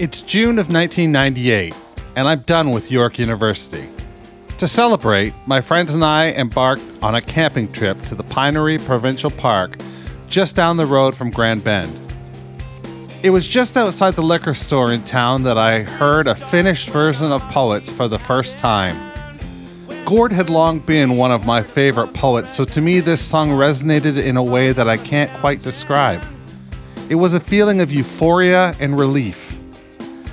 It's June of 1998, and I'm done with York University. To celebrate, my friends and I embarked on a camping trip to the Pinery Provincial Park just down the road from Grand Bend. It was just outside the liquor store in town that I heard a finished version of Poets for the first time. Gord had long been one of my favorite poets, so to me this song resonated in a way that I can't quite describe. It was a feeling of euphoria and relief.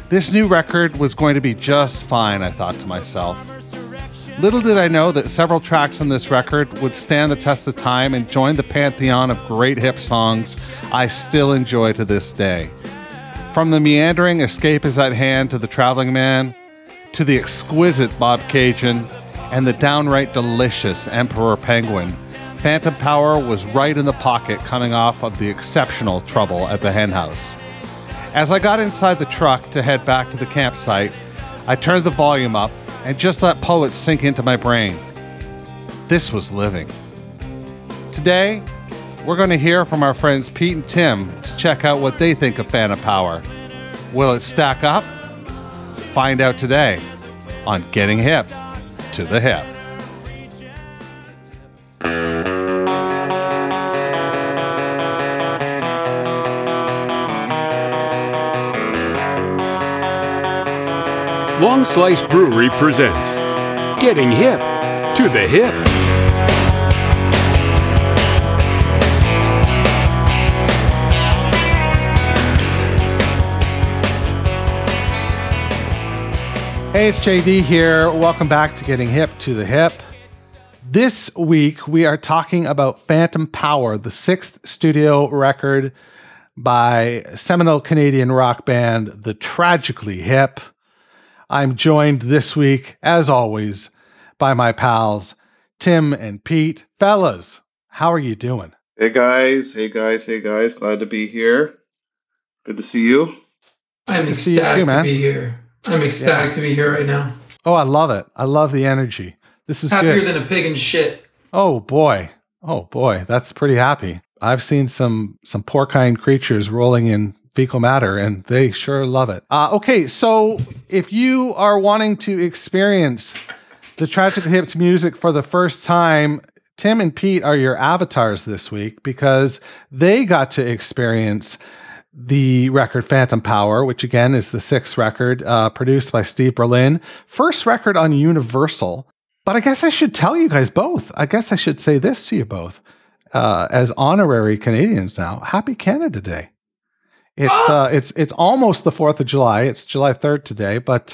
This new record was going to be just fine, I thought to myself. Little did I know that several tracks on this record would stand the test of time and join the pantheon of great hip songs I still enjoy to this day. From the meandering Escape Is at Hand to The Traveling Man, to the exquisite Bobcaygeon, and the downright delicious Emperor Penguin, Phantom Power was right in the pocket coming off of the exceptional Trouble at the Hen House. As I got inside the truck to head back to the campsite, I turned the volume up and just let Poets sink into my brain. This was living. Today, we're going to hear from our friends Pete and Tim to check out what they think of Phantom Power. Will it stack up? Find out today on Getting Hip to the Hip. Long Slice Brewery presents Getting Hip to the Hip. Hey, it's JD here. Welcome back to Getting Hip to the Hip. This week, we are talking about Phantom Power, the sixth studio record by seminal Canadian rock band, The Tragically Hip. I'm joined this week, as always, by my pals, Tim and Pete. Fellas, how are you doing? Hey guys. Glad to be here. Good to see you. I'm ecstatic to be here. I'm ecstatic to be here right now. Oh, I love it. I love the energy. This is happier than a pig in shit. Oh boy. That's pretty happy. I've seen some porcine creatures rolling in fecal matter, and they sure love it. Okay, so if you are wanting to experience The Tragically Hip's music for the first time, Tim and Pete are your avatars this week because they got to experience the record Phantom Power, which again is the sixth record produced by Steve Berlin. First record on Universal. But I guess I should tell you guys both. I guess I should say this to you both. As honorary Canadians now, happy Canada Day. It's almost the 4th of July. It's July 3rd today, but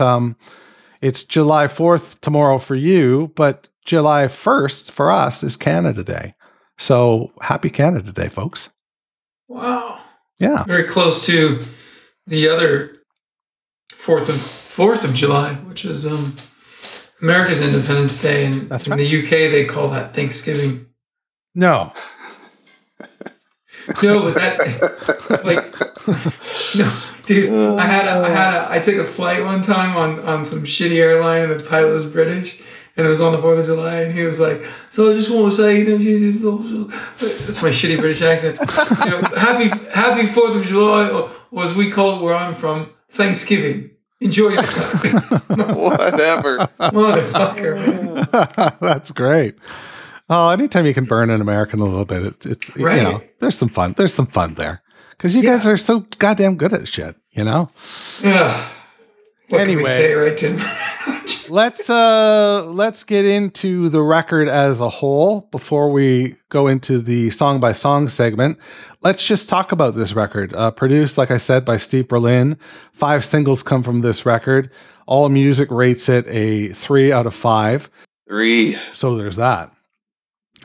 it's July 4th tomorrow for you, but July 1st for us is Canada Day. So happy Canada Day, folks. Wow. Yeah. Very close to the other 4th of July, which is America's Independence Day, and that's in the UK they call that Thanksgiving. No. No, that I took a flight one time on some shitty airline, and the pilot was British, and it was on the 4th of July, and he was like, so I just want to say, that's my shitty British accent, happy 4th of July, or as we call it where I'm from, Thanksgiving. Enjoy your time. Whatever. Motherfucker, man. That's great. Oh, anytime you can burn an American a little bit, it's right. You know, there's some fun. There's some fun there because you guys are so goddamn good at shit, you know. Yeah. What can we say, right, Tim? let's get into the record as a whole before we go into the song by song segment. Let's just talk about this record. Produced, like I said, by Steve Berlin. 5 singles come from this record. All Music rates it a 3 out of 5. 3. So there's that.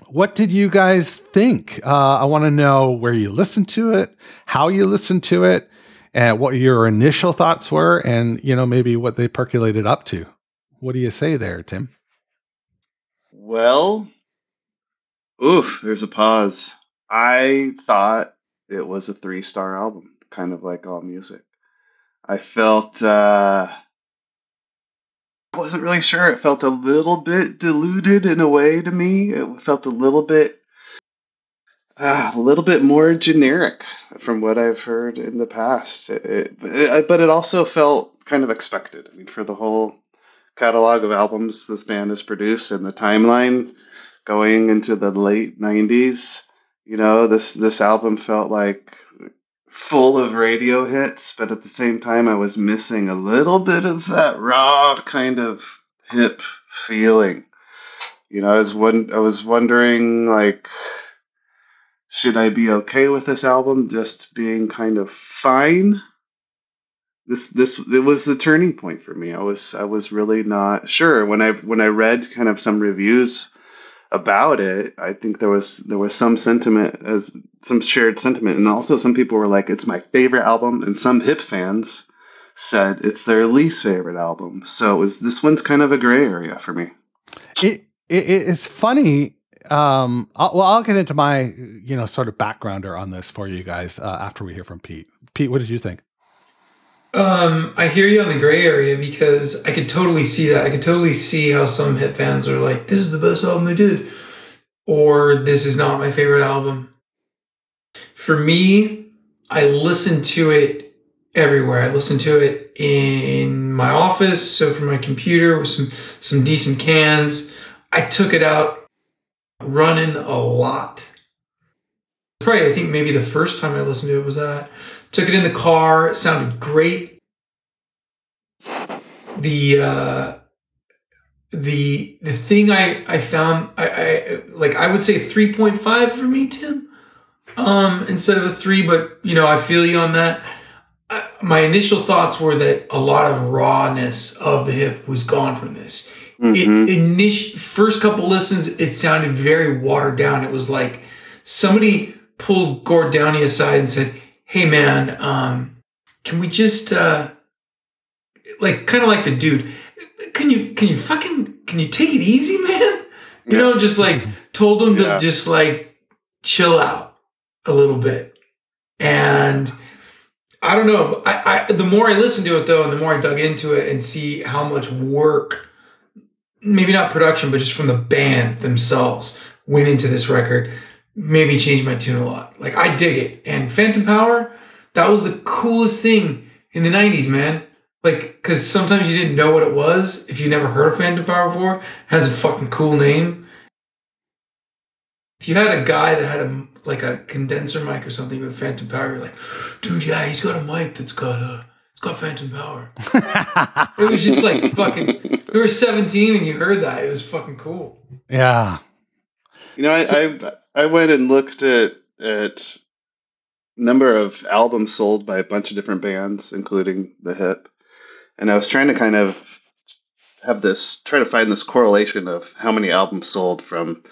What did you guys think? I want to know where you listened to it, how you listened to it, and what your initial thoughts were, and maybe what they percolated up to. What do you say there, Tim? Well, oof, there's a pause. I thought it was a 3-star album, kind of like All Music. I felt wasn't really sure. It felt a little bit diluted in a way to me. It felt a little bit A little bit more generic from what I've heard in the past. But it also felt kind of expected. I mean, for the whole catalog of albums this band has produced and the timeline going into the late 90s, you know, this album felt like full of radio hits, but at the same time I was missing a little bit of that raw kind of hip feeling. You know, I was wondering, like, should I be okay with this album just being kind of fine? It was the turning point for me. I was really not sure when I read kind of some reviews about it. I think there was some shared sentiment, and also some people were like, "It's my favorite album," and some hip fans said it's their least favorite album. So this one's kind of a gray area for me. It's funny. I'll get into my, you know, sort of backgrounder on this for you guys after we hear from Pete. Pete, what did you think? I hear you on the gray area because I could totally see that. I could totally see how some hip fans are like, this is the best album they did, or this is not my favorite album. For me, I listen to it everywhere. I listen to it in my office, so from my computer with some decent cans. I took it out running a lot. Probably, I think maybe the first time I listened to it was that. Took it in the car. It sounded great. The thing I found, I like, I would say 3.5 for me, Tim, instead of a 3, but you know, I feel you on that. My initial thoughts were that a lot of rawness of the hip was gone from this. Mm-hmm. First couple listens, it sounded very watered down. It was like somebody pulled Gord Downie aside and said, "Hey man, can we just like kind of like the dude? Can you take it easy, man? You know, just like told him to just like chill out a little bit." And I don't know. I the more I listened to it though, and the more I dug into it and see how much work, maybe not production, but just from the band themselves, went into this record, maybe changed my tune a lot. Like, I dig it. And Phantom Power, that was the coolest thing in the 90s, man. Like, because sometimes you didn't know what it was if you never heard of Phantom Power before. It has a fucking cool name. If you had a guy that had a condenser mic or something with Phantom Power, you're like, dude, yeah, he's got a mic that's got it's got Phantom Power. It was just like fucking... You were 17 and you heard that. It was fucking cool. Yeah. You know, I went and looked at number of albums sold by a bunch of different bands, including the Hip. And I was trying to kind of find this correlation of how many albums sold from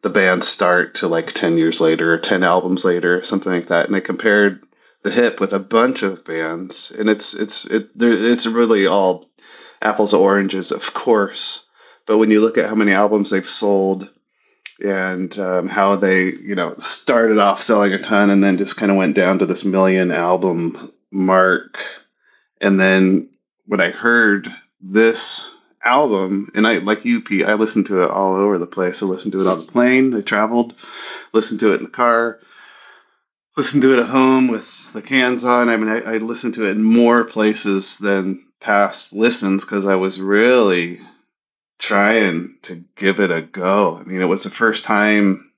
the band's start to like 10 years later or 10 albums later, something like that. And I compared the Hip with a bunch of bands, and it's really all apples and oranges, of course, but when you look at how many albums they've sold and how they, you know, started off selling a ton and then just kind of went down to this 1 million album mark, and then when I heard this album, and I, like you, Pete, I listened to it all over the place. I listened to it on the plane, I traveled, listened to it in the car, listened to it at home with the cans on. I mean, I listened to it in more places than past listens because I was really trying to give it a go. I mean, it was the first time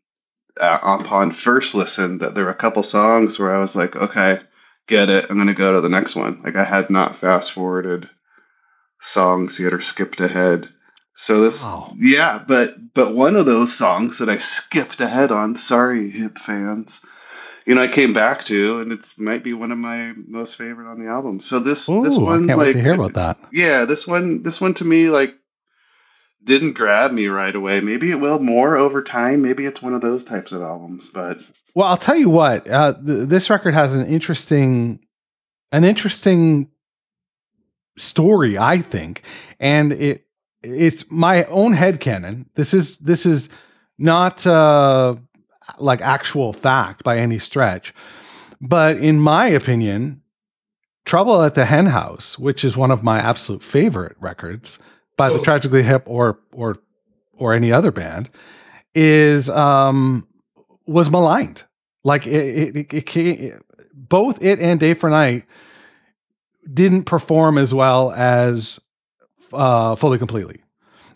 upon first listen that there were a couple songs where I was like, okay, get it, I'm going to go to the next one. Like, I had not fast forwarded songs yet or skipped ahead. So this, but one of those songs that I skipped ahead on, sorry, Hip fans, you know, I came back to, and it might be one of my most favorite on the album. So this one, I can't wait to hear about that. Yeah, this one to me, like, didn't grab me right away. Maybe it will more over time. Maybe it's one of those types of albums. But well, I'll tell you what, this record has an interesting story, I think, and it's my own headcanon. This is not like actual fact by any stretch, but in my opinion, Trouble at the Hen House, which is one of my absolute favorite records by The Tragically Hip or any other band, was maligned Like it both it and Day for Night didn't perform as well as Fully Completely.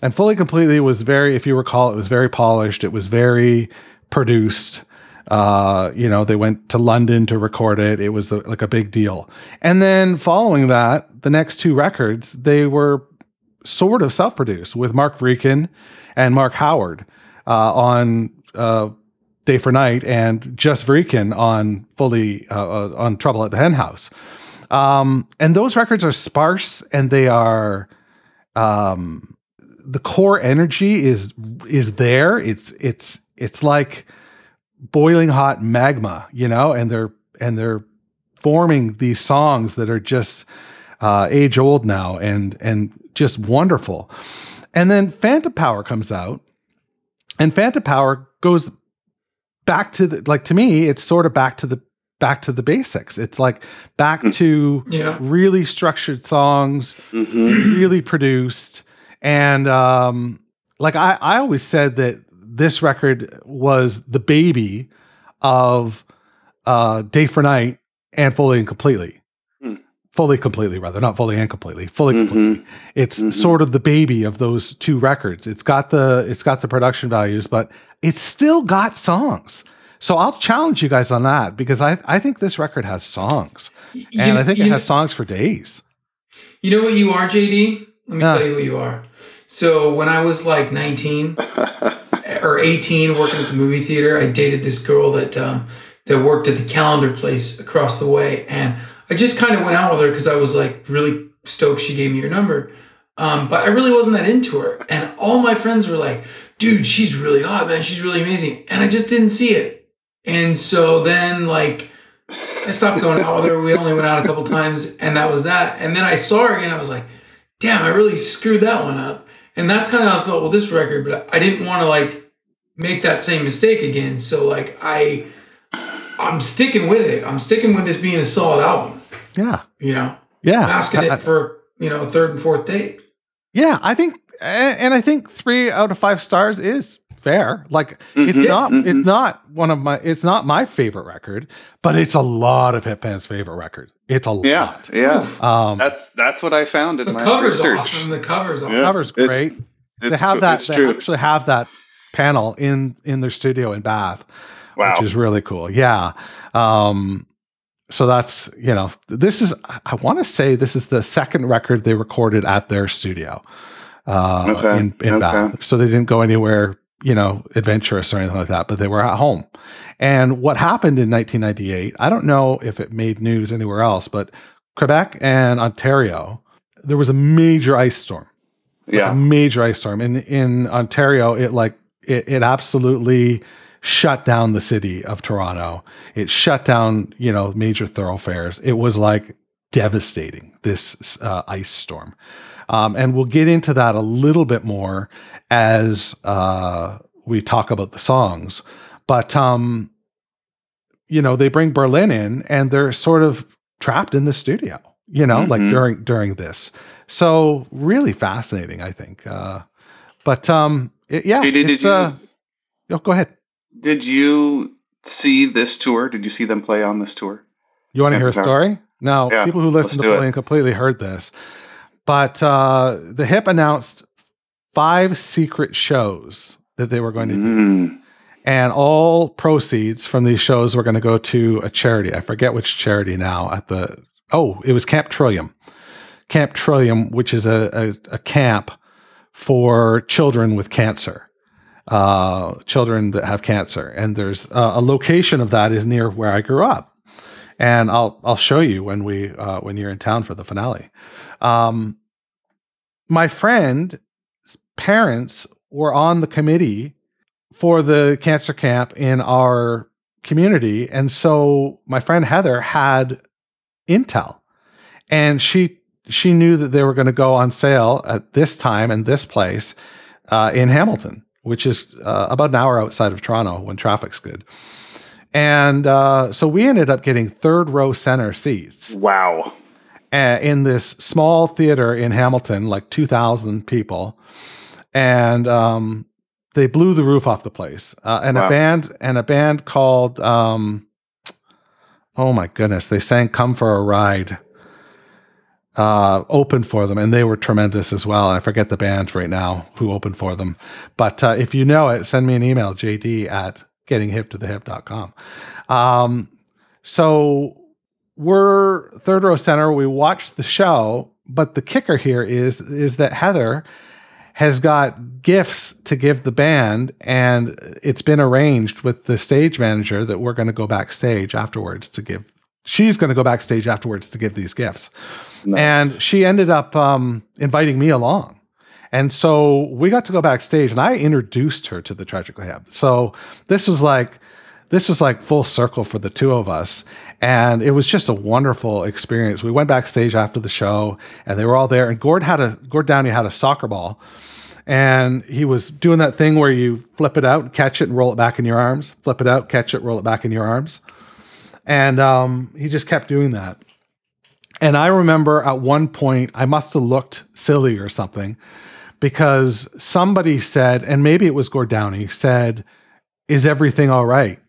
And Fully Completely was very, if you recall, it was very polished. It was very produced. They went to London to record it. It was like a big deal. And then following that, the next two records, they were sort of self-produced with Mark Vreeken and Mark Howard on Day for Night, and just Vreeken on Trouble at the Hen House. And those records are sparse, and they are, the core energy is there. It's like boiling hot magma, and they're forming these songs that are just, age old now and just wonderful. And then Phantom Power comes out, and Phantom Power goes back to to me, it's sort of back to the basics. It's like back to really structured songs, really produced. And, I always said that this record was the baby of, Day for Night and Fully Completely. It's sort of the baby of those two records. It's got the production values, but it's still got songs. So I'll challenge you guys on that, because I think this record has songs, and it has songs for days. You know what you are, JD? Let me tell you what you are. So when I was like 19 or 18, working at the movie theater, I dated this girl that worked at the calendar place across the way. And I just kind of went out with her because I was like really stoked she gave me her number. But I really wasn't that into her. And all my friends were like, dude, she's really hot, man. She's really amazing. And I just didn't see it. And so then, I stopped going out with her. We only went out a couple times, and that was that. And then I saw her again. I was like, damn, I really screwed that one up. And that's kind of how I felt with this record, but I didn't want to, make that same mistake again. So, I'm sticking with it. I'm sticking with this being a solid album. Yeah. Yeah. I'm asking it for, a third and fourth date. Yeah, I think 3 out of 5 stars is fair. It's not my favorite record, but it's a lot of Hip Man's favorite record. It's a lot. Yeah. That's what I found in my research. Awesome. The cover's awesome. Yeah. The cover's great. They have that panel in their studio in Bath. Wow. Which is really cool. Yeah. So that's, I want to say this is the second record they recorded at their studio. In Bath. So they didn't go anywhere, adventurous or anything like that, but they were at home. And what happened in 1998, I don't know if it made news anywhere else, but Quebec and Ontario, there was a major ice storm. Yeah. A major ice storm. In Ontario, it absolutely shut down the city of Toronto. It shut down, major thoroughfares. It was devastating, this ice storm. And we'll get into that a little bit more as we talk about the songs. But, they bring Berlin in, and they're sort of trapped in the studio, during this. So really fascinating, I think. Go ahead. Did you see this tour? Did you see them play on this tour? You want to hear a story? No, yeah, people who listen to Fully Completely heard this. But the Hip announced 5 secret shows that they were going to do. And all proceeds from these shows were going to go to a charity. I forget which charity now. It was Camp Trillium. Camp Trillium, which is a camp for children with cancer. Children that have cancer. And there's a location of that is near where I grew up. And I'll show you when you're in town for the finale. My friend's parents were on the committee for the cancer camp in our community. And so my friend Heather had intel, and she knew that they were going to go on sale at this time and this place, in Hamilton, which is about an hour outside of Toronto when traffic's good. And so we ended up getting third row center seats. Wow. In this small theater in Hamilton, 2,000 people. And they blew the roof off the place. A band called, oh my goodness, they sang Come for a Ride, opened for them, and they were tremendous as well. And I forget the band right now who opened for them. But if you know it, send me an email, jd@gettinghiptothehip.com. So we're third row center. We watched the show, but the kicker here is that Heather has got gifts to give the band, and it's been arranged with the stage manager that we're going to go backstage afterwards to give. She's going to go backstage afterwards to give these gifts. Nice. And she ended up inviting me along. And so we got to go backstage, and I introduced her to the Tragically Hip. So this was like full circle for the two of us. And it was just a wonderful experience. We went backstage after the show, and they were all there. And Gord Downie had a soccer ball, and he was doing that thing where you flip it out, catch it, and roll it back in your arms. Flip it out, catch it, roll it back in your arms. And he just kept doing that. And I remember at one point, I must have looked silly or something, because somebody said, and maybe it was Gord Downie, said, "Is everything all right?"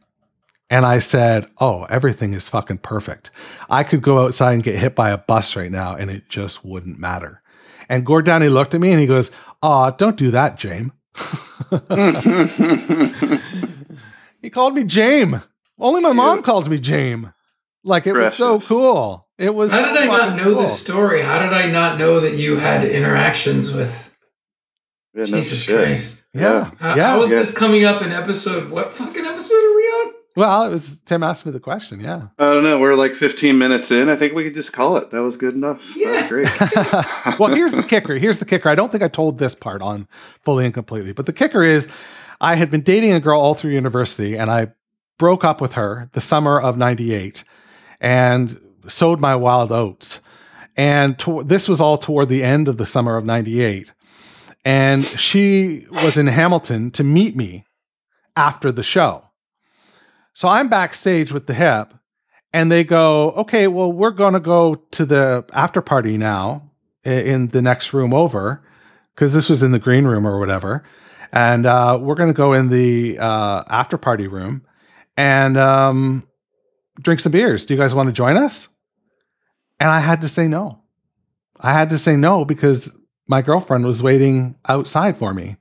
And I said, "Oh, everything is fucking perfect. I could go outside and get hit by a bus right now, and it just wouldn't matter." And Gord Downie looked at me and he goes, "Aw, don't do that, James." He called me James. Only my mom calls me James. Like, it Precious. Was so cool. It was. How did I not know this story? How did I not know that you had interactions with Jesus Christ? Yeah. How was this coming up in episode? What fucking episode are we on? Well, it was Tim asked me the question. Yeah. I don't know. We're like 15 minutes in. I think we could just call it. That was good enough. Yeah. That was great. Well, here's the kicker. I don't think I told this part on Fully and Completely, but the kicker is I had been dating a girl all through university, and I broke up with her the summer of 98 and sowed my wild oats. And this was all toward the end of the summer of 98. And she was in Hamilton to meet me after the show. So I'm backstage with the Hip, and they go, "Okay, well, we're going to go to the after party now in the next room over," because this was in the green room or whatever. And we're going to go in the after party room and drink some beers. "Do you guys want to join us?" And I had to say no. I had to say no because my girlfriend was waiting outside for me.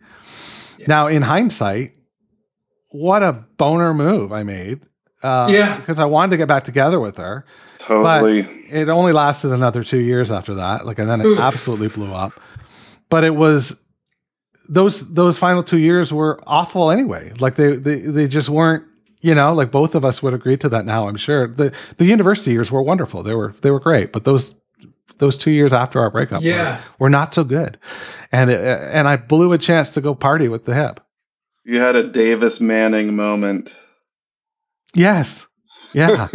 Yeah. Now, in hindsight, what a boner move I made. Because I wanted to get back together with her. Totally. But it only lasted another 2 years after that. Like, and then it absolutely blew up. But it was those final 2 years were awful anyway. Like they just weren't, you know, like both of us would agree to that now, I'm sure. The university years were wonderful. They were great, but those 2 years after our breakup were not so good. And I blew a chance to go party with the Hip. You had a Davis Manning moment. Yes. Yeah.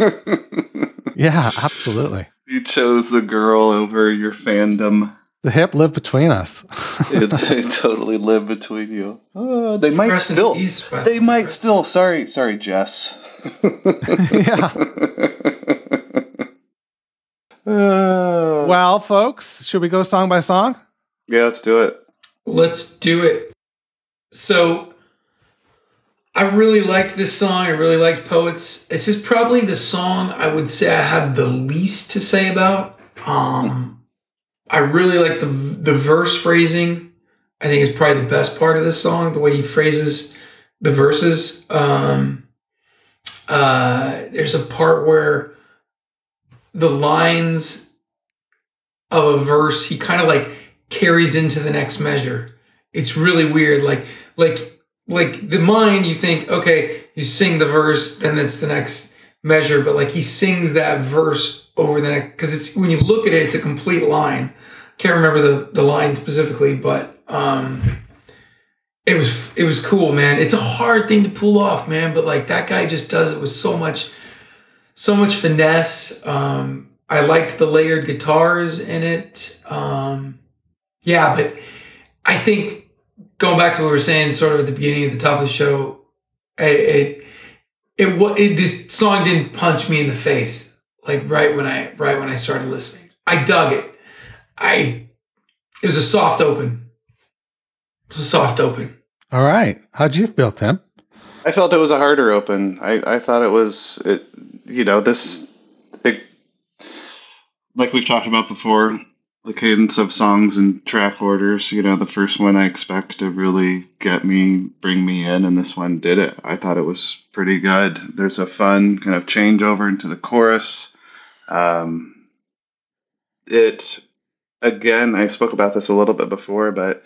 Yeah, absolutely. You chose the girl over your fandom. The Hip lived between us. They totally lived between you. They might still. They might still. Sorry, Jess. Yeah. Well, folks, should we go song by song? Yeah, let's do it. So, I really liked this song. I really liked Poets. This is probably the song I would say I have the least to say about. I really like the verse phrasing. I think it's probably the best part of this song, the way he phrases the verses. There's a part where the lines of a verse, he kind of like carries into the next measure. It's really weird. Like the mind, you think, okay, you sing the verse, then it's the next measure. But like he sings that verse over the next, because it's when you look at it, it's a complete line. Can't remember the line specifically, but it was cool, man. It's a hard thing to pull off, man. But like that guy just does it with so much finesse. I liked the layered guitars in it. But I think, going back to what we were saying sort of at the beginning, at the top of the show, this song didn't punch me in the face, like right when I started listening. I dug it. It was a soft open. All right. How'd you feel, Tim? I felt it was a harder open. I thought it was, like we've talked about before, the cadence of songs and track orders, the first one I expect to really get me, bring me in, and this one did it. I thought it was pretty good. There's a fun kind of changeover into the chorus. Again, I spoke about this a little bit before, but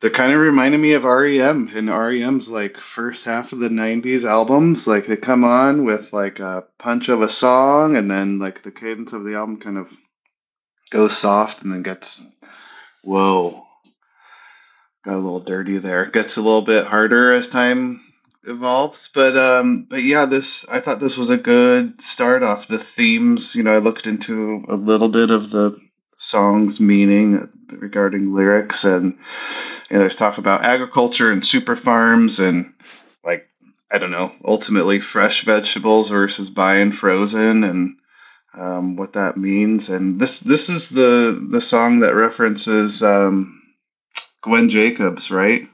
they're kind of reminding me of R.E.M. and R.E.M.'s first half of the 90s albums. They come on with a punch of a song, and then the cadence of the album kind of goes soft and then gets, whoa, got a little dirty there. Gets a little bit harder as time evolves. But yeah, I thought this was a good start off. The themes, I looked into a little bit of the song's meaning regarding lyrics, and there's talk about agriculture and super farms and ultimately fresh vegetables versus buying frozen, and what that means. And this is the song that references Gwen Jacobs, right? Do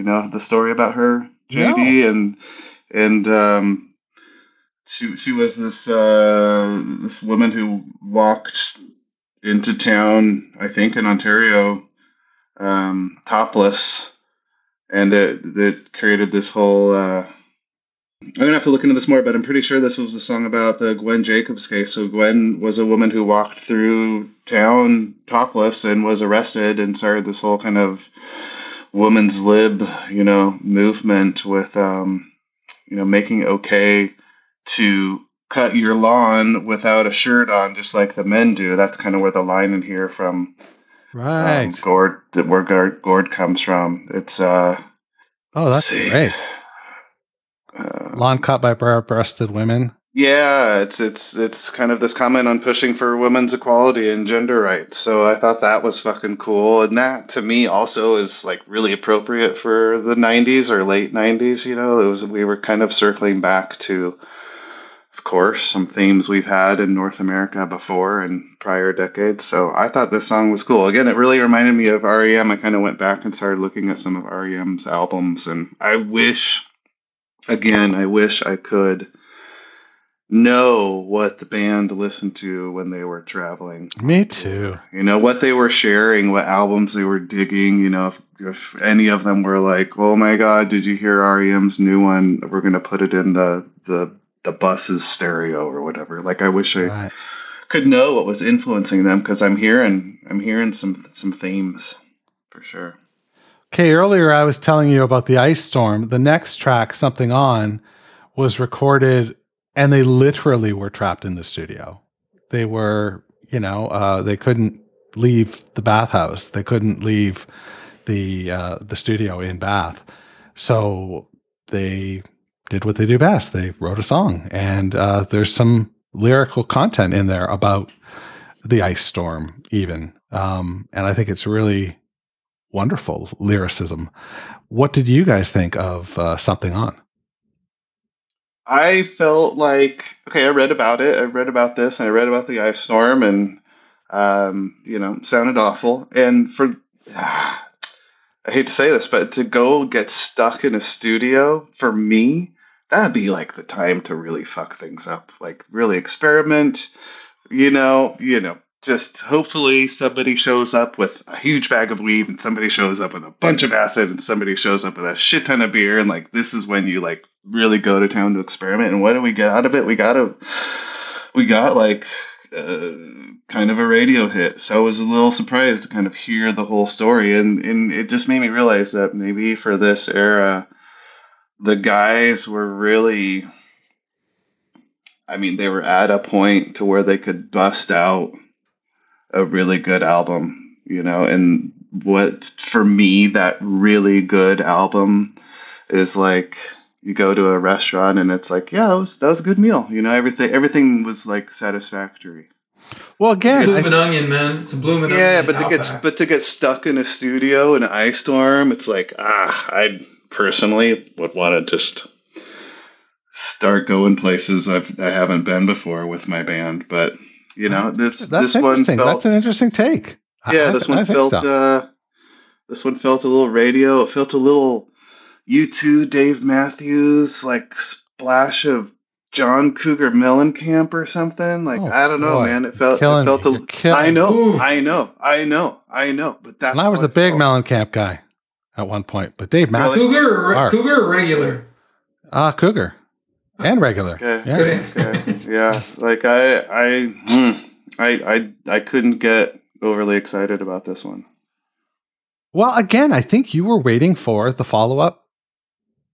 you know the story about her, JD? No. And she was this woman who walked into town, I think in Ontario, topless, and it created this whole, I'm going to have to look into this more, but I'm pretty sure this was a song about the Gwen Jacobs case. So Gwen was a woman who walked through town topless and was arrested and started this whole kind of woman's lib, movement with, making okay to cut your lawn without a shirt on, just like the men do. That's kind of where the line in here from Gord comes from. It's that's great. Lawn cut by bare-breasted women. Yeah, it's kind of this comment on pushing for women's equality and gender rights. So I thought that was fucking cool, and that to me also is really appropriate for the 90s or late 90s. It was, we were kind of circling back to, of course, some themes we've had in North America before and prior decades. So I thought this song was cool. Again, it really reminded me of R.E.M. I kind of went back and started looking at some of R.E.M.'s albums. And I wish I could know what the band listened to when they were traveling. Me too. What they were sharing, what albums they were digging, if any of them were like, oh my God, did you hear R.E.M.'s new one? We're going to put it in the bus's stereo or whatever. I wish I could know what was influencing them, because I'm hearing some themes for sure. Okay, earlier I was telling you about the ice storm. The next track, Something On, was recorded, and they literally were trapped in the studio. They were, they couldn't leave the bathhouse. They couldn't leave the studio in Bath. So they did what they do best. They wrote a song, and there's some lyrical content in there about the ice storm even. And I think it's really wonderful lyricism. What did you guys think of Something On? I felt I read about it. I read about this and I read about the ice storm, and, sounded awful. And I hate to say this, but to go get stuck in a studio, for me, that'd be the time to really fuck things up, really experiment, just hopefully somebody shows up with a huge bag of weed, and somebody shows up with a bunch of acid, and somebody shows up with a shit ton of beer. And this is when you really go to town to experiment. And what do we get out of it? We got kind of a radio hit. So I was a little surprised to kind of hear the whole story. And it just made me realize that maybe for this era, the guys were really, they were at a point to where they could bust out a really good album, and what, for me, that really good album is you go to a restaurant and it's that was a good meal. Everything was satisfactory. Well, again, it's a blooming onion, man. It's a blooming onion. Yeah, but to get stuck in a studio in an ice storm, it's I personally would want to just start going places I haven't been before with my band. But this one felt, that's an interesting take. Yeah, this one felt. This one felt a little radio. It felt a little U2, Dave Matthews, like splash of John Cougar Mellencamp or something. Like, I don't know, man. It felt I know. But that's and I was a big Mellencamp guy at one point. But Dave Matthews. Cougar or regular? Cougar. And regular. Okay. Yeah. Good answer. Yeah. Like I couldn't get overly excited about this one. Well, again, I think you were waiting for the follow-up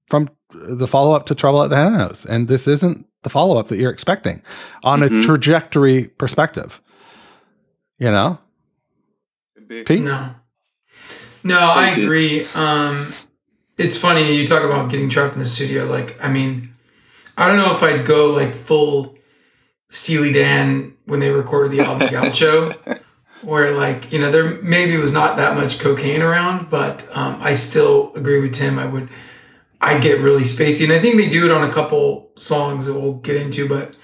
from the follow-up to Trouble at the Hen House, and this isn't the follow-up that you're expecting on a trajectory perspective. You know? Pete? No, I agree. It's funny you talk about getting trapped in the studio. Like, I mean, I don't know if I'd go like full Steely Dan when they recorded the album Gaucho. Where, like, you know, there maybe was not that much cocaine around, but I still agree with Tim. I'd get really spacey. And I think they do it on a couple songs that we'll get into. But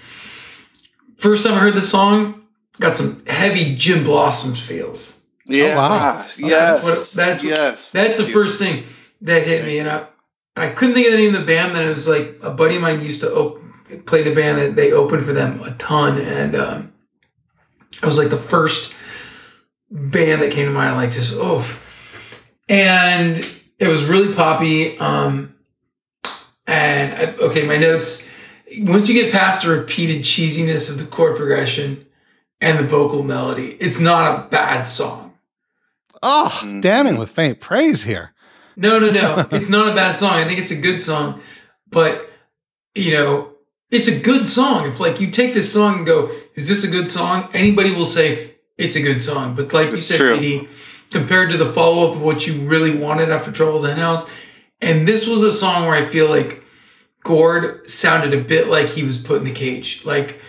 first time I heard this song, got some heavy Jim Blossoms feels. Yeah. Oh, wow. Yes. That's the first thing that hit me. And I couldn't think of the name of the band. Then it was like a buddy of mine used to play the band that they opened for them a ton. And it was like the first band that came to mind, like, just and it was really poppy. My notes, once you get past the repeated cheesiness of the chord progression and the vocal melody, it's not a bad song. Damning with faint praise here. No It's not a bad song. I think it's a good song, but you know, it's a good song. If, like, you take this song and go, is this a good song? Anybody will say it's a good song. But like you said, PD, compared to the follow-up of what you really wanted after Trouble at the Hen House, and this was a song where I feel like Gord sounded a bit like he was put in the cage. Like,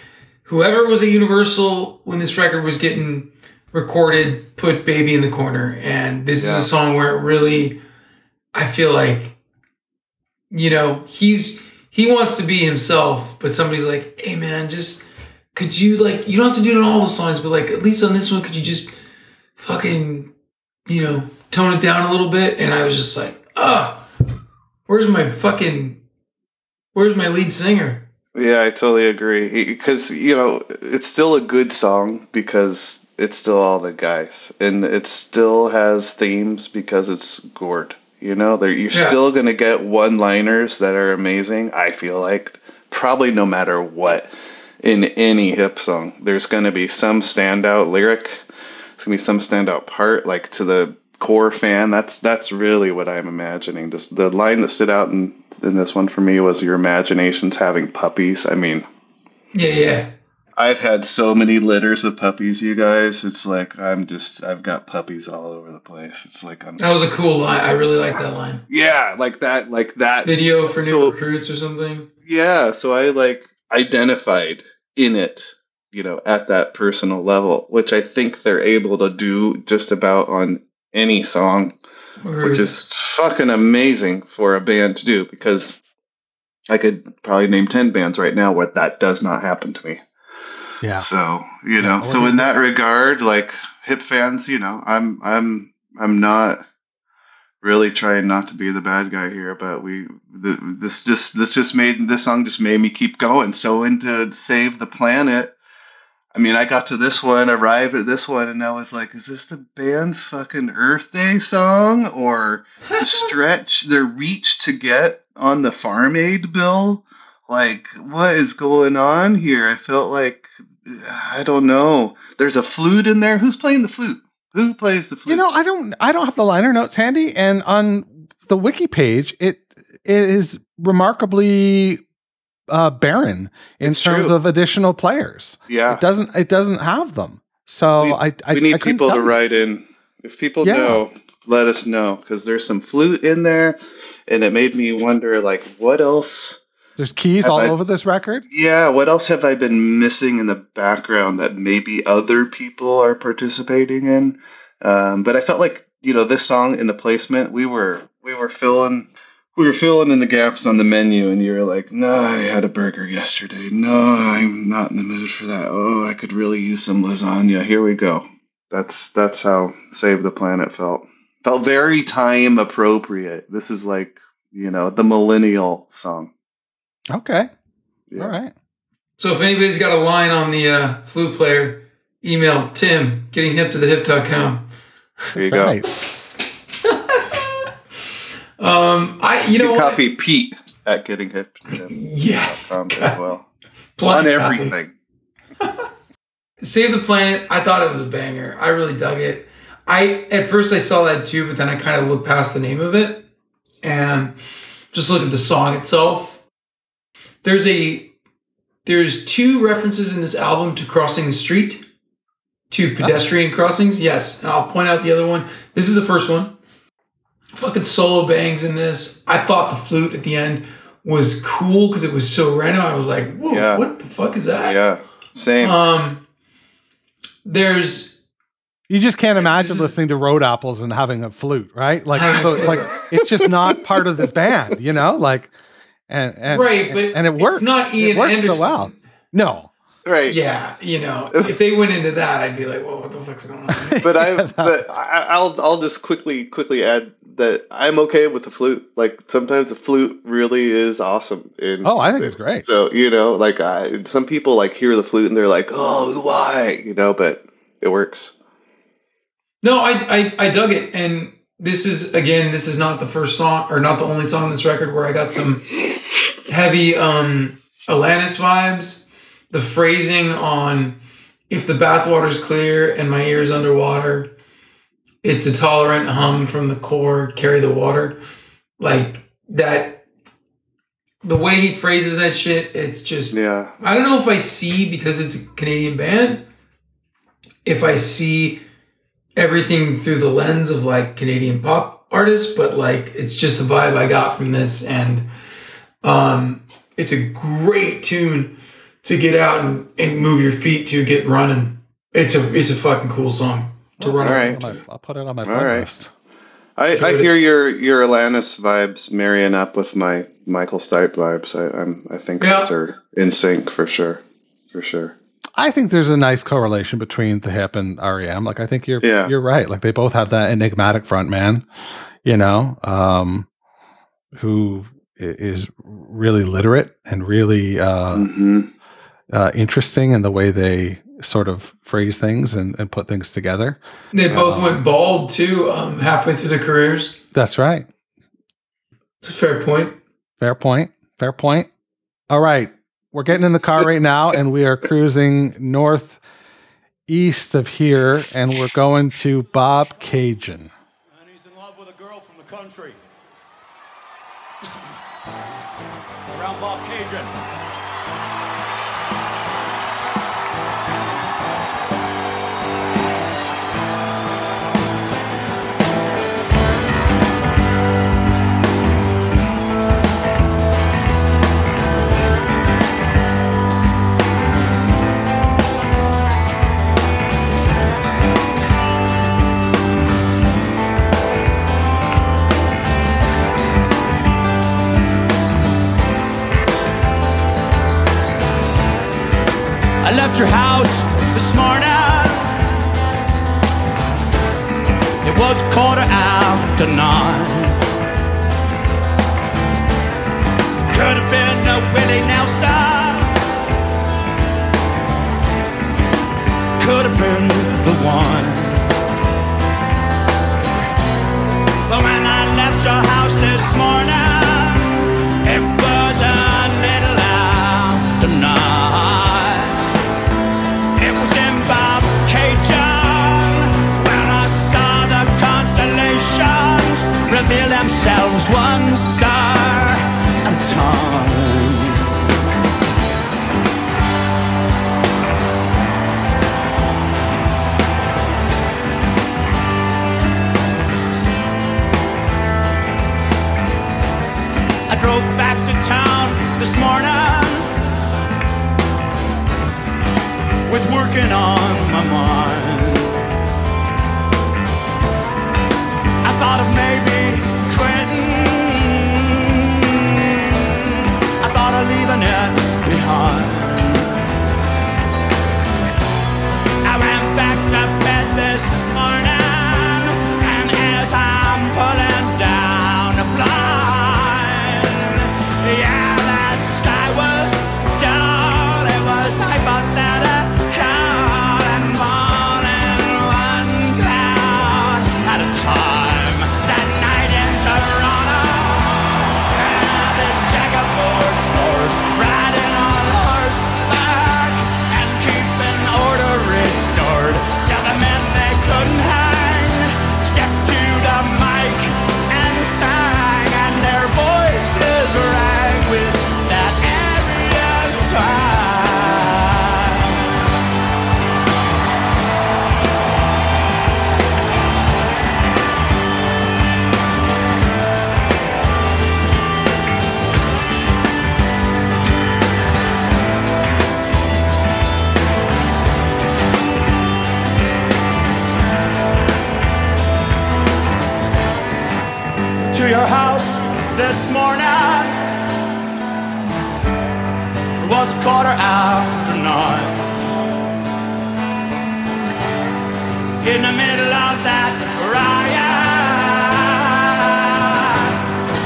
whoever was at Universal when this record was getting recorded put Baby in the corner. And this is a song where it really, I feel like, you know, he wants to be himself, but somebody's like, hey man, just... could you, like, you don't have to do it on all the songs, but, like, at least on this one, could you just fucking, you know, tone it down a little bit? And I was just like, where's my lead singer? Yeah, I totally agree. Because, you know, it's still a good song because it's still all the guys. And it still has themes because it's Gord. You know, you're still going to get one-liners that are amazing, I feel like, probably no matter what. In any hip song, there's going to be some standout lyric. It's going to be some standout part. Like, to the core fan, that's really what I'm imagining. The line that stood out in this one for me was, your imagination's having puppies. I mean... Yeah. I've had so many litters of puppies, you guys. It's like, I've got puppies all over the place. It's like, that was a cool line. I really like that line. Yeah, like that. Video for new recruits or something. Yeah, so I, like, identified in it, you know, at that personal level, which I think they're able to do just about on any song, which is fucking amazing for a band to do, because I could probably name 10 bands right now where that does not happen to me. Yeah. So, you know, so in that regard, like, hip fans, you know, I'm not really trying not to be the bad guy here, but this song just made me keep going. So into Save the Planet, I mean, I got to this one, arrived at this one, and I was like, is this the band's fucking Earth Day song, or stretch their reach to get on the Farm Aid bill? Like, what is going on here? I felt like, I don't know. There's a flute in there. Who's playing the flute? Who plays the flute? You know, I don't have the liner notes handy, and on the wiki page, it is remarkably barren in terms of additional players. Yeah, it doesn't have them. So we need people to write in. If people know, let us know, because there's some flute in there, and it made me wonder, like, what else. There's keys all over this record? Yeah, what else have I been missing in the background that maybe other people are participating in? But I felt like, you know, this song in the placement, we were filling in the gaps on the menu, and you were like, no, I had a burger yesterday. No, I'm not in the mood for that. Oh, I could really use some lasagna. Here we go. That's how Save the Planet felt Felt very time appropriate. This is like, you know, the millennial song. Okay. Yeah. All right. So if anybody's got a line on the flute player, email Tim, gettinghiptothehip.com. There you go. You know, copy Pete at gettinghiptothehip.com as well. On everything. Save the Planet. I thought it was a banger. I really dug it. At first I saw that too, but then I kind of looked past the name of it and just looked at the song itself. There's two references in this album to crossing the street, to pedestrian crossings. Yes, and I'll point out the other one. This is the first one. Fucking solo bangs in this. I thought the flute at the end was cool because it was so random. I was like, whoa, what the fuck is that? Yeah, same. You just can't imagine listening to Road Apples and having a flute, right? Like, so it's like it's just not part of this band, you know? Like, and it works. It's not Ian Anderson. So well. No. Right. Yeah. You know, if they went into that, I'd be like, "Well, what the fuck's going on?" I'll just quickly add that I'm okay with the flute. Like, sometimes the flute really is awesome. I think it's great. So, you know, like some people like hear the flute and they're like, "Oh, why?" You know, but it works. No, I dug it, and this is not the first song or not the only song on this record where I got some heavy Alanis vibes. The phrasing on "If the bathwater's clear and my ears underwater, it's a tolerant hum from the chord, carry the water," like that. The way he phrases that shit, it's just I don't know if I see, because it's a Canadian band, if I see everything through the lens of like Canadian pop artists, but like it's just the vibe I got from this, and it's a great tune to get out and move your feet to get running. It's a fucking cool song to run. All right, I'll put it on my playlist. Right. I hear your Alanis vibes marrying up with my Michael Stipe vibes. I think those are in sync for sure. I think there's a nice correlation between the Hip and R.E.M. Like, I think you're right. Like, they both have that enigmatic front man, you know, who is really literate and really interesting in the way they sort of phrase things and put things together. They both went bald too, halfway through their careers. That's right. It's a fair point. Fair point. All right. We're getting in the car right now, and we are cruising northeast of here, and we're going to Bobcaygeon. And he's in love with a girl from the country. Around Bobcaygeon. I left your house this morning. It was 9:15. Could have been a Willie Nelson. Could have been the one. But when I left your house this morning, it was a little after 9. Reveal themselves one star at a time. I drove back to town this morning with working on my mind. I thought of maybe leaving it behind. I went back to bed this morning, and as I was 9:15. In the middle of that riot,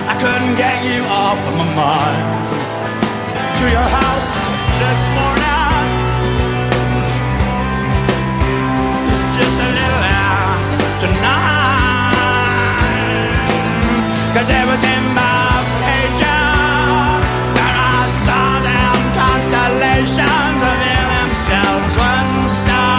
I couldn't get you off of my mind. To your house this morning, it's just a little out tonight. 'Cause it was in Bobcaygeon that I saw them constellations reveal themselves one star.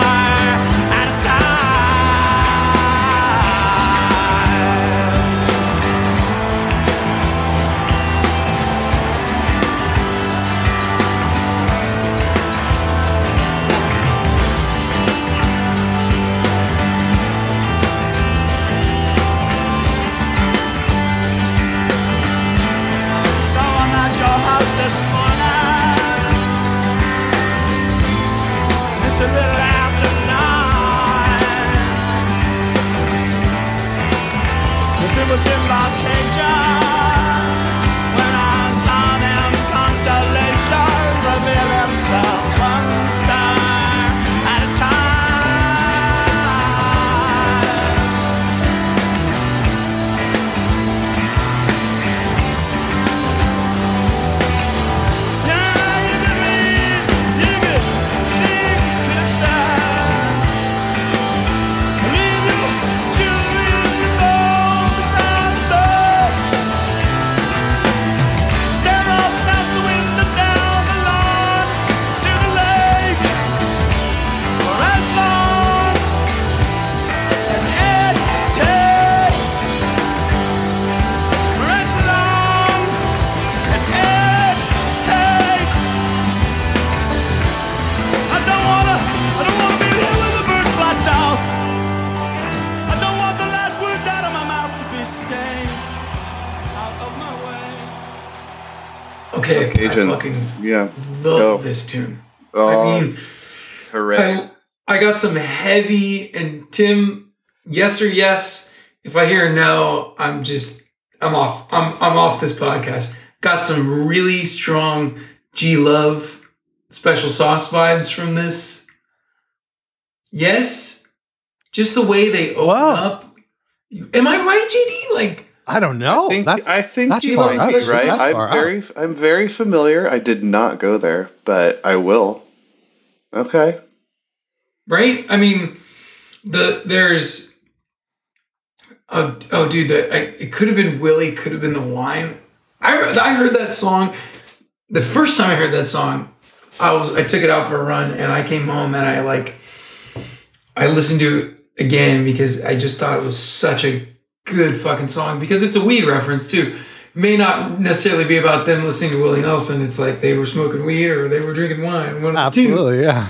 A little after 9, 'cause it was in Bobcaygeon when I saw them constellations reveal themselves one star at a time. Yeah, you can leave, you can leave. Agent. I fucking love this tune. I mean, hooray. I got some heavy and Tim, yes or yes. If I hear a no, I'm off. I'm off this podcast. Got some really strong G-Love Special Sauce vibes from this. Yes. Just the way they open up. Am I right, JD? Like, I don't know. I think you might be right. I'm very familiar. I did not go there, but I will. Okay. Right? I mean, there's. Oh, dude! It could have been Willie. Could have been the wine. I heard that song. The first time I heard that song, I took it out for a run, and I came home and I listened to it again because I just thought it was such a good fucking song, because it's a weed reference too. It may not necessarily be about them listening to Willie Nelson. It's like they were smoking weed or they were drinking wine. Absolutely, yeah.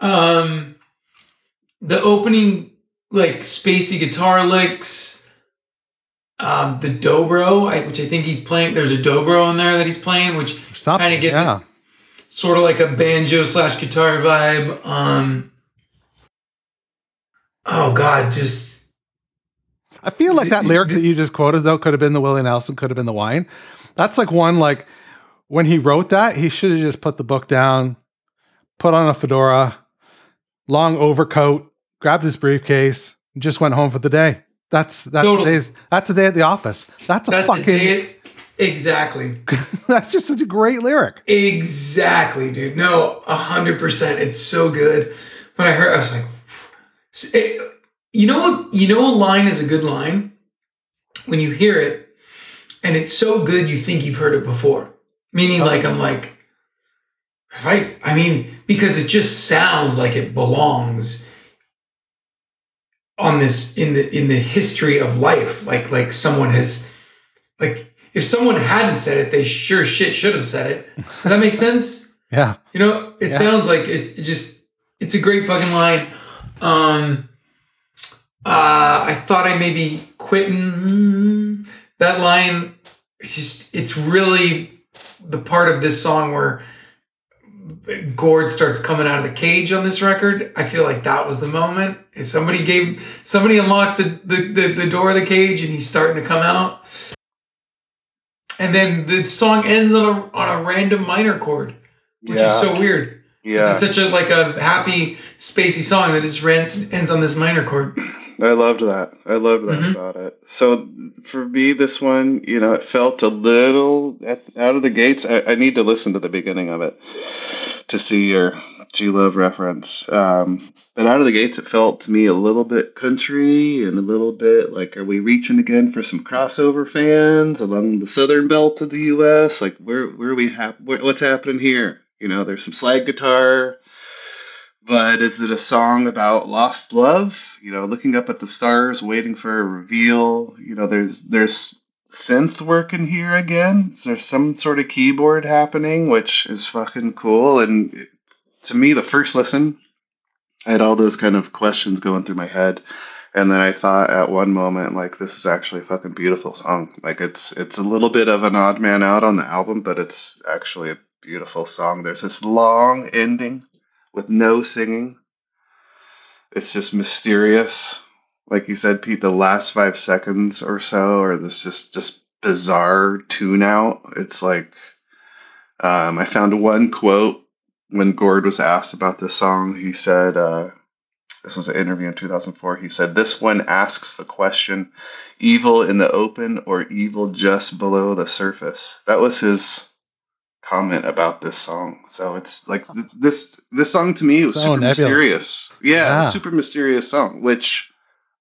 The opening, like, spacey guitar licks, the Dobro, which I think he's playing. There's a Dobro in there that he's playing, which kind of gets sort of like a banjo / guitar vibe. Oh God, just. I feel like that lyric that you just quoted, though, could have been the Willie Nelson, could have been the wine. That's like one, like, when he wrote that, he should have just put the book down, put on a fedora, long overcoat, grabbed his briefcase, and just went home for the day. That's totally. That's a day at the office. That's fucking... exactly. That's just such a great lyric. Exactly, dude. No, 100%. It's so good. When I heard it, I was like... You know a line is a good line when you hear it and it's so good you think you've heard it before. Meaning because it just sounds like it belongs on this in the history of life. Like someone has, like, if someone hadn't said it, they sure shit should have said it. Does that make sense? Yeah. You know, it sounds like it's a great fucking line. I thought I may be quitting. That line, it's really the part of this song where Gord starts coming out of the cage on this record. I feel like that was the moment. If somebody unlocked the door of the cage and he's starting to come out. And then the song ends on a random minor chord. which is so weird. Yeah, it's such a like a happy, spacey song that just ends on this minor chord. I loved that mm-hmm. about it. So for me, this one, you know, it felt a little out of the gates. I need to listen to the beginning of it to see your G-Love reference. But out of the gates, it felt to me a little bit country and a little bit like, are we reaching again for some crossover fans along the southern belt of the U.S.? Like, where are we? What's happening here? You know, there's some slide guitar, but is it a song about lost love? You know, looking up at the stars, waiting for a reveal. You know, there's synth work in here again. So there's some sort of keyboard happening, which is fucking cool. And to me, the first listen, I had all those kind of questions going through my head. And then I thought at one moment, like, this is actually a fucking beautiful song. Like, it's a little bit of an odd man out on the album, but it's actually a beautiful song. There's this long ending with no singing. It's just mysterious. Like you said, Pete, the last 5 seconds or so, or this just bizarre tune out. It's like, I found one quote when Gord was asked about this song. He said, this was an interview in 2004. He said, "This one asks the question, evil in the open or evil just below the surface?" That was his comment about this song. So it's like this song to me was so super nebulous. Mysterious. Yeah, super mysterious song, which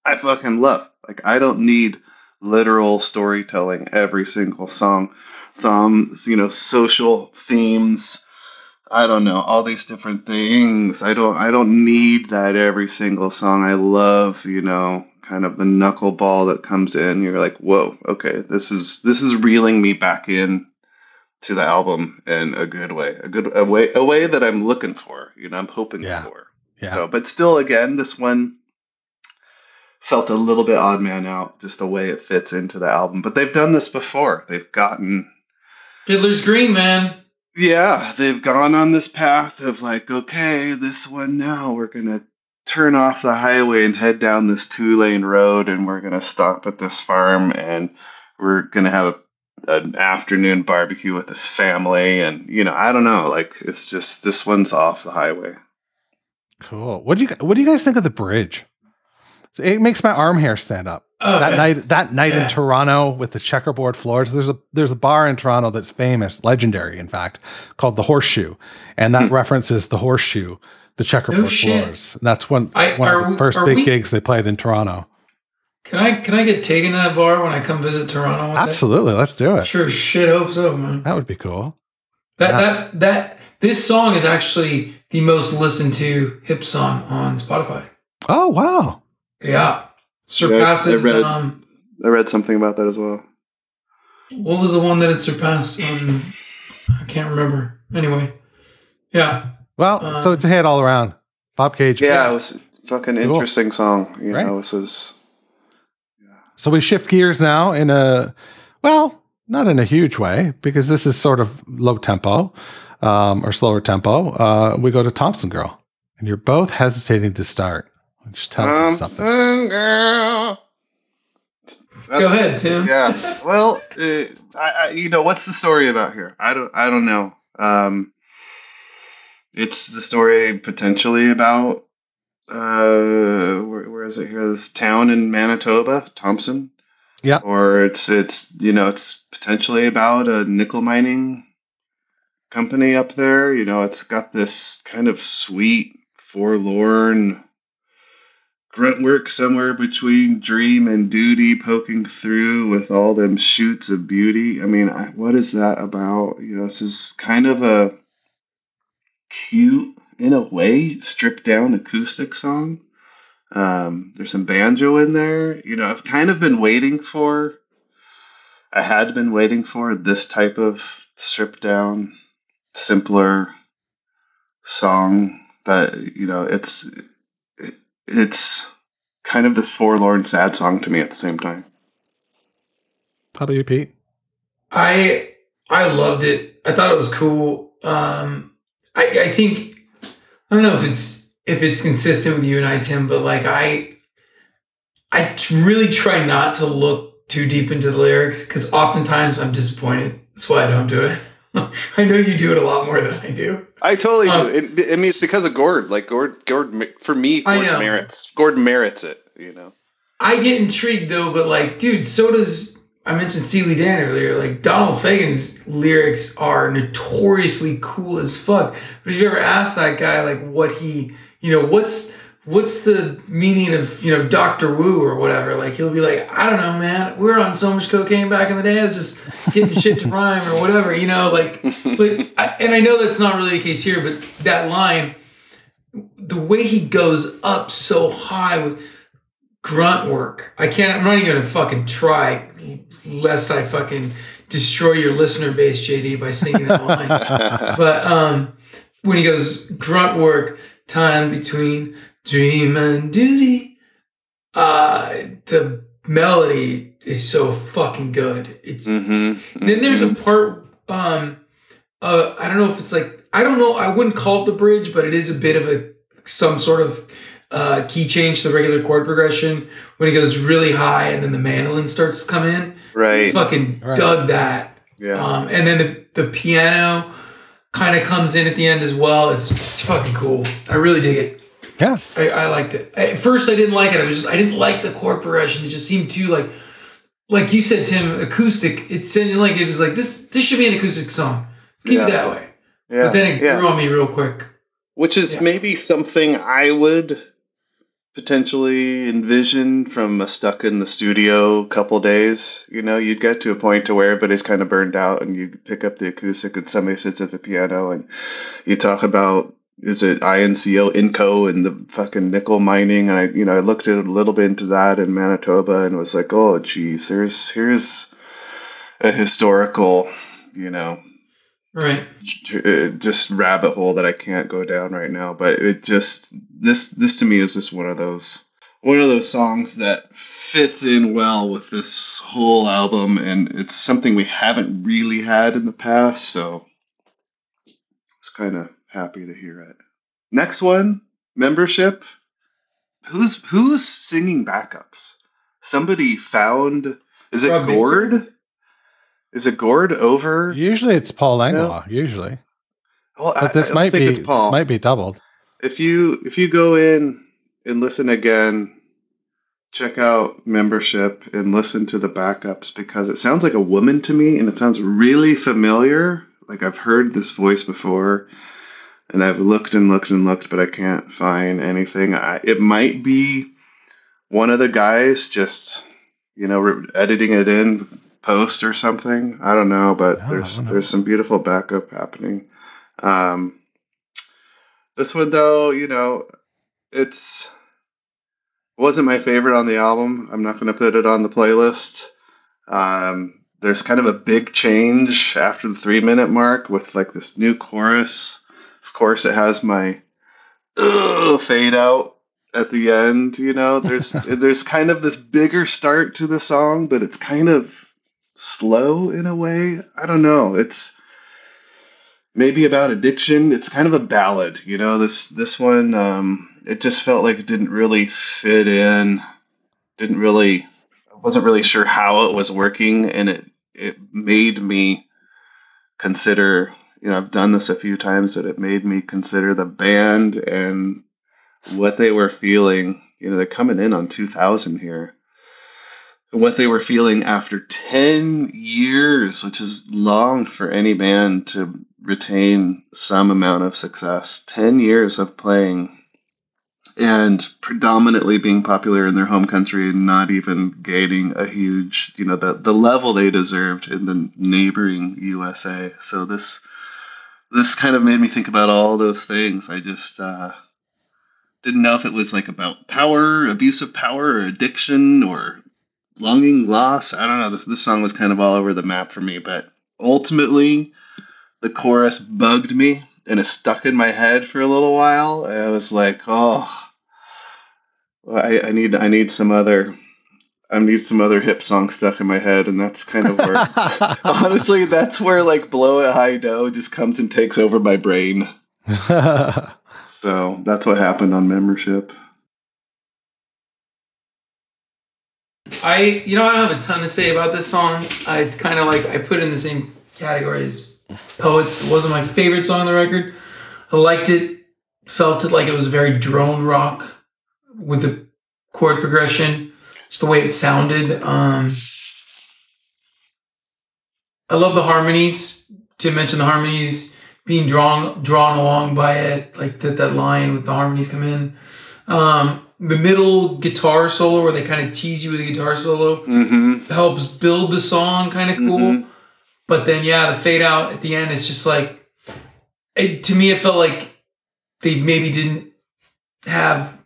I fucking love. Like, I don't need literal storytelling every single song. You know, social themes, I don't know, all these different things. I don't need that every single song. I love, you know, kind of the knuckleball that comes in. You're like, whoa, okay, this is reeling me back in to the album in a way that I'm looking for, you know, I'm hoping for. Yeah. So, but still, again, this one felt a little bit odd man out, just the way it fits into the album. But they've done this before. They've gotten Fiddler's Green, man. Yeah, they've gone on this path of like, okay, this one now we're gonna turn off the highway and head down this 2-lane road, and we're gonna stop at this farm, and we're gonna have an afternoon barbecue with his family, and you know, I don't know, like, it's just, this one's off the highway. Cool. What do you guys think of the bridge? So it makes my arm hair stand up. Oh, that night in Toronto with the checkerboard floors. There's a bar in Toronto that's famous, legendary in fact, called the Horseshoe, and that references the Horseshoe, the checkerboard floors. And that's one of the first big gigs they played in Toronto. Can I get taken to that bar when I come visit Toronto one day? Absolutely, let's do it. Sure, shit, hope so, man. That would be cool. This song is actually the most listened to hip song on Spotify. Oh wow! Yeah, surpasses. I read something about that as well. What was the one that it surpassed? I can't remember. Anyway, yeah. Well, so it's a hit all around. Bobcaygeon. Yeah, it was a fucking interesting song. You know, this is. So we shift gears now in not in a huge way, because this is sort of low tempo or slower tempo. We go to Thompson Girl, and you're both hesitating to start, which tells me something. Thompson Girl. Go ahead, Tim. Yeah. Well, you know, what's the story about here? I don't know. It's the story potentially about. Where is it here? This town in Manitoba, Thompson. Yeah. Or it's you know, it's potentially about a nickel mining company up there. You know, it's got this kind of sweet, forlorn grunt work somewhere between dream and duty poking through with all them shoots of beauty. I mean, what is that about? You know, this is kind of a cute, in a way, stripped down acoustic song. There's some banjo in there. You know, I've kind of been waiting for, I had been waiting for this type of stripped down, simpler song that, you know, it's kind of this forlorn, sad song to me at the same time. How about you, Pete? I loved it. I thought it was cool. I think, I don't know if it's consistent with you and I, Tim, but like I really try not to look too deep into the lyrics, because oftentimes I'm disappointed. That's why I don't do it. I know you do it a lot more than I do. I totally do. I mean, it's because of Gord. Like Gord for me, Gord merits it. You know. I get intrigued though, but like, dude, so does I mentioned Steely Dan earlier. Like Donald Fagen's lyrics are notoriously cool as fuck. But if you ever ask that guy, like, what he, you know, what's the meaning of, you know, Dr. Wu or whatever? Like, he'll be like, I don't know, man. We were on so much cocaine back in the day. I was just getting shit to rhyme or whatever, you know, like, but, and I know that's not really the case here, but that line, the way he goes up so high with grunt work. I'm not even going to fucking try lest I fucking destroy your listener base, JD, by singing that line. But when he goes grunt work, time between dream and duty, the melody is so fucking good. It's then there's a part, I don't know if it's like, I don't know, I wouldn't call it the bridge, but it is a bit of some sort of key change to the regular chord progression when it goes really high and then the mandolin starts to come in. Right. Fucking dug that. Yeah. And then the piano kind of comes in at the end as well. It's fucking cool. I really dig it. Yeah. I liked it. At first I didn't like it. I didn't like the chord progression. It just seemed too like you said, Tim, acoustic. It sounded like it was like this should be an acoustic song. Let's keep it that way. Yeah. But then it grew on me real quick. Which is maybe something I would potentially envision from a stuck in the studio couple days. You know, you'd get to a point to where everybody's kind of burned out and you pick up the acoustic and somebody sits at the piano and you talk about, is it INCO and the fucking nickel mining. And I looked at a little bit into that in Manitoba and was like, oh geez, here's a historical, you know, right, just rabbit hole that I can't go down right now. But it just this to me is just one of those songs that fits in well with this whole album, and it's something we haven't really had in the past. So it's kind of happy to hear it. Next one, Membership. Who's singing backups? Somebody found. Is it Rob Gord? Baker. Is it Gord over? Usually it's Paul Langlois. No. Usually, well, but this I think it's Paul. Might be doubled. If you go in and listen again, check out Membership and listen to the backups because it sounds like a woman to me, and it sounds really familiar. Like I've heard this voice before. And I've looked and looked and looked, but I can't find anything. It might be one of the guys just, you know, editing it in post or something. I don't know, but there's some beautiful backup happening. This one, though, you know, wasn't my favorite on the album. I'm not going to put it on the playlist. There's kind of a big change after the 3-minute mark with like this new chorus. Of course, it has my fade out at the end. You know, there's kind of this bigger start to the song, but it's kind of slow in a way. I don't know. It's maybe about addiction. It's kind of a ballad. You know, this one, it just felt like it didn't really fit in. I wasn't really sure how it was working, and it made me consider. You know, I've done this a few times that it made me consider the band and what they were feeling. You know, they're coming in on 2000 here. What they were feeling after 10 years, which is long for any band to retain some amount of success. 10 years of playing and predominantly being popular in their home country and not even gaining a huge, you know, the level they deserved in the neighboring USA. So this kind of made me think about all those things. I just didn't know if it was like about power, abuse of power, or addiction, or longing, loss. I don't know. This song was kind of all over the map for me, but ultimately the chorus bugged me and it stuck in my head for a little while. I was like, oh, I need some other hip song stuck in my head, and that's kind of where, honestly, that's where like Blow It High Dough just comes and takes over my brain. So that's what happened on Membership. I don't have a ton to say about this song. It's kind of like I put it in the same category as Poets. It wasn't my favorite song on the record. I liked it. Felt it like it was very drone rock with the chord progression, just the way it sounded. I love the harmonies. Tim mentioned the harmonies being drawn along by it, like that line with the harmonies come in. The middle guitar solo where they kind of tease you with the guitar solo helps build the song, kind of cool. But then, yeah, the fade out at the end is just like, to me, it felt like they maybe didn't have,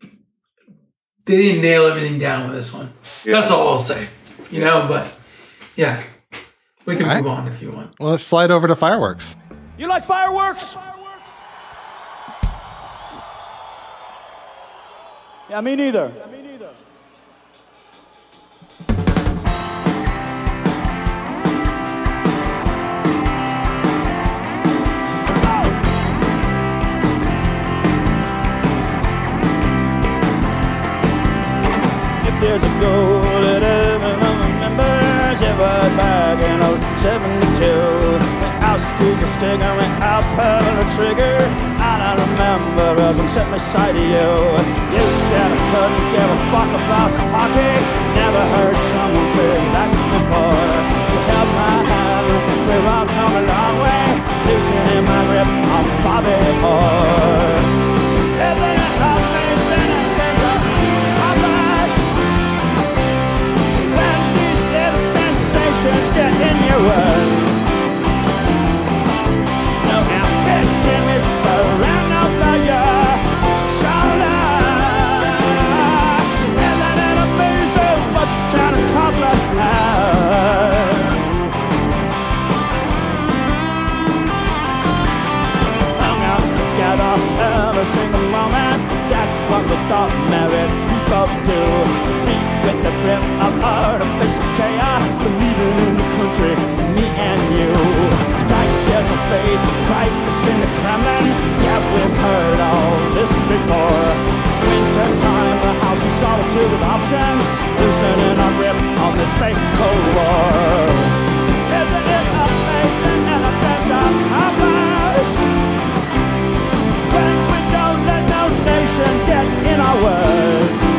they didn't nail everything down with this one. Yeah. That's all I'll say, you know, but yeah, we can move on if you want. Well, let's slide over to Fireworks. You like Fireworks? Yeah, me neither. There's a goal that everyone remembers. Ever back in 72, when our school's a stinger, when our pedal a trigger. And I remember as I'm sitting beside you, you said I couldn't give a fuck about hockey. Never heard someone say that before. You held my hand, we romped home a long way, loosening my grip on Bobby Orr. Everything that happens in a get in your way. No ambition is around over your shoulder. And that it'll be so much you can accomplish now. Hung out together every single moment. That's what we thought married people do. Deep with the grip of artificial chaos, believing in the country, me and you. Crisis of faith, crisis in the Kremlin. Yeah, we've heard all this before. It's winter time, the house is solitude with options, loosening our grip on this fake Cold War. Isn't it amazing and a bit accomplished when we don't let no nation get in our way?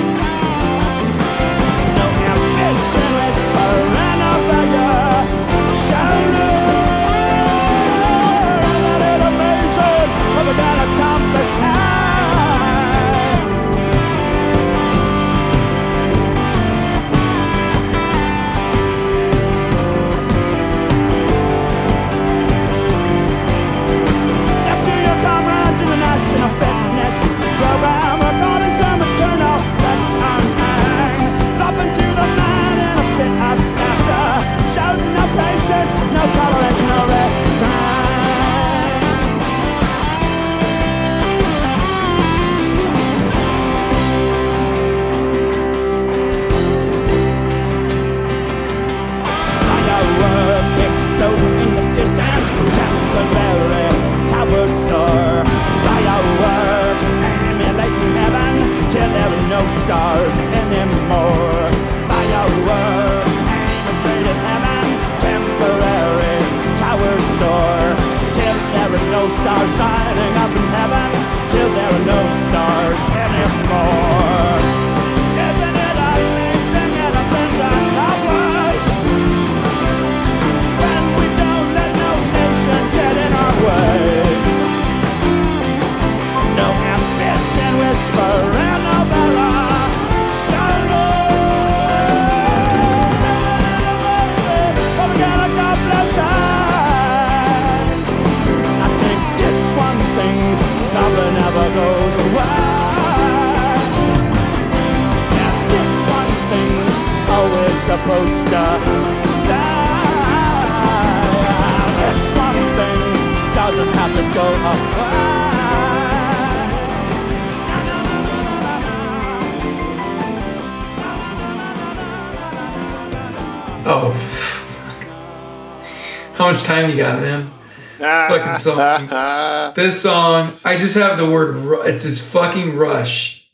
Time you got, man. Fucking song. This song, I just have the word. It's this fucking rush.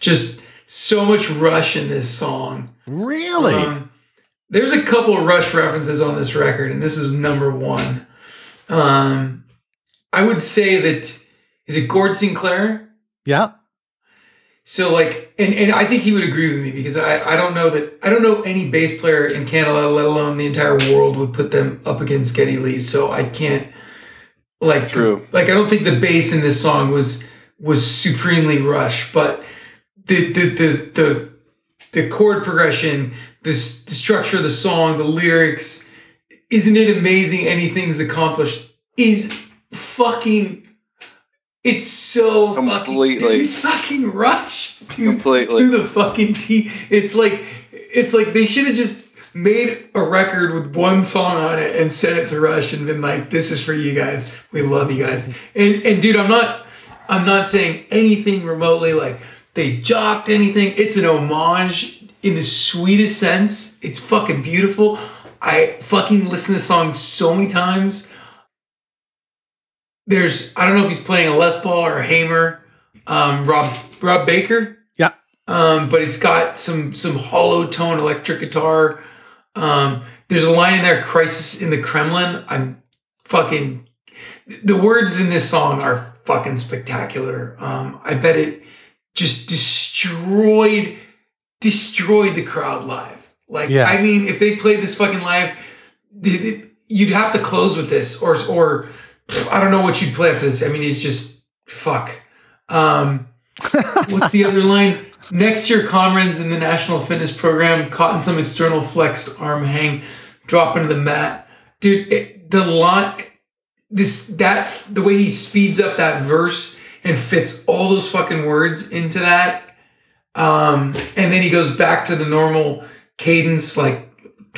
Just so much rush in this song. Really? There's a couple of Rush references on this record, and this is number one. I would say that, is it Gord Sinclair? Yeah. So like, and I think he would agree with me, because I don't know any bass player in Canada, let alone the entire world, would put them up against Geddy Lee. So I can't, like, true. Like, I don't think the bass in this song was supremely Rush, but the chord progression, the structure of the song, the lyrics, isn't it amazing anything's accomplished? Is fucking. It's so completely. Fucking, dude, it's fucking Rush to the fucking T. It's like they should have just made a record with one song on it and sent it to Rush and been like, "This is for you guys. We love you guys." And dude, I'm not saying anything remotely like they jocked anything. It's an homage in the sweetest sense. It's fucking beautiful. I fucking listened to the song so many times. I don't know if he's playing a Les Paul or a Hamer, Rob Baker. Yeah. But it's got some hollow tone electric guitar. There's a line in there, "Crisis in the Kremlin." The words in this song are fucking spectacular. I bet it just destroyed the crowd live. Like, yeah. I mean, if they played this fucking live, you'd have to close with this or. I don't know what you'd play after this. I mean, it's just fuck. What's the other line? "Next year, comrades in the National Fitness Program, caught in some external flexed arm hang, drop into the mat." Dude, the way he speeds up that verse and fits all those fucking words into that. And then he goes back to the normal cadence. Like,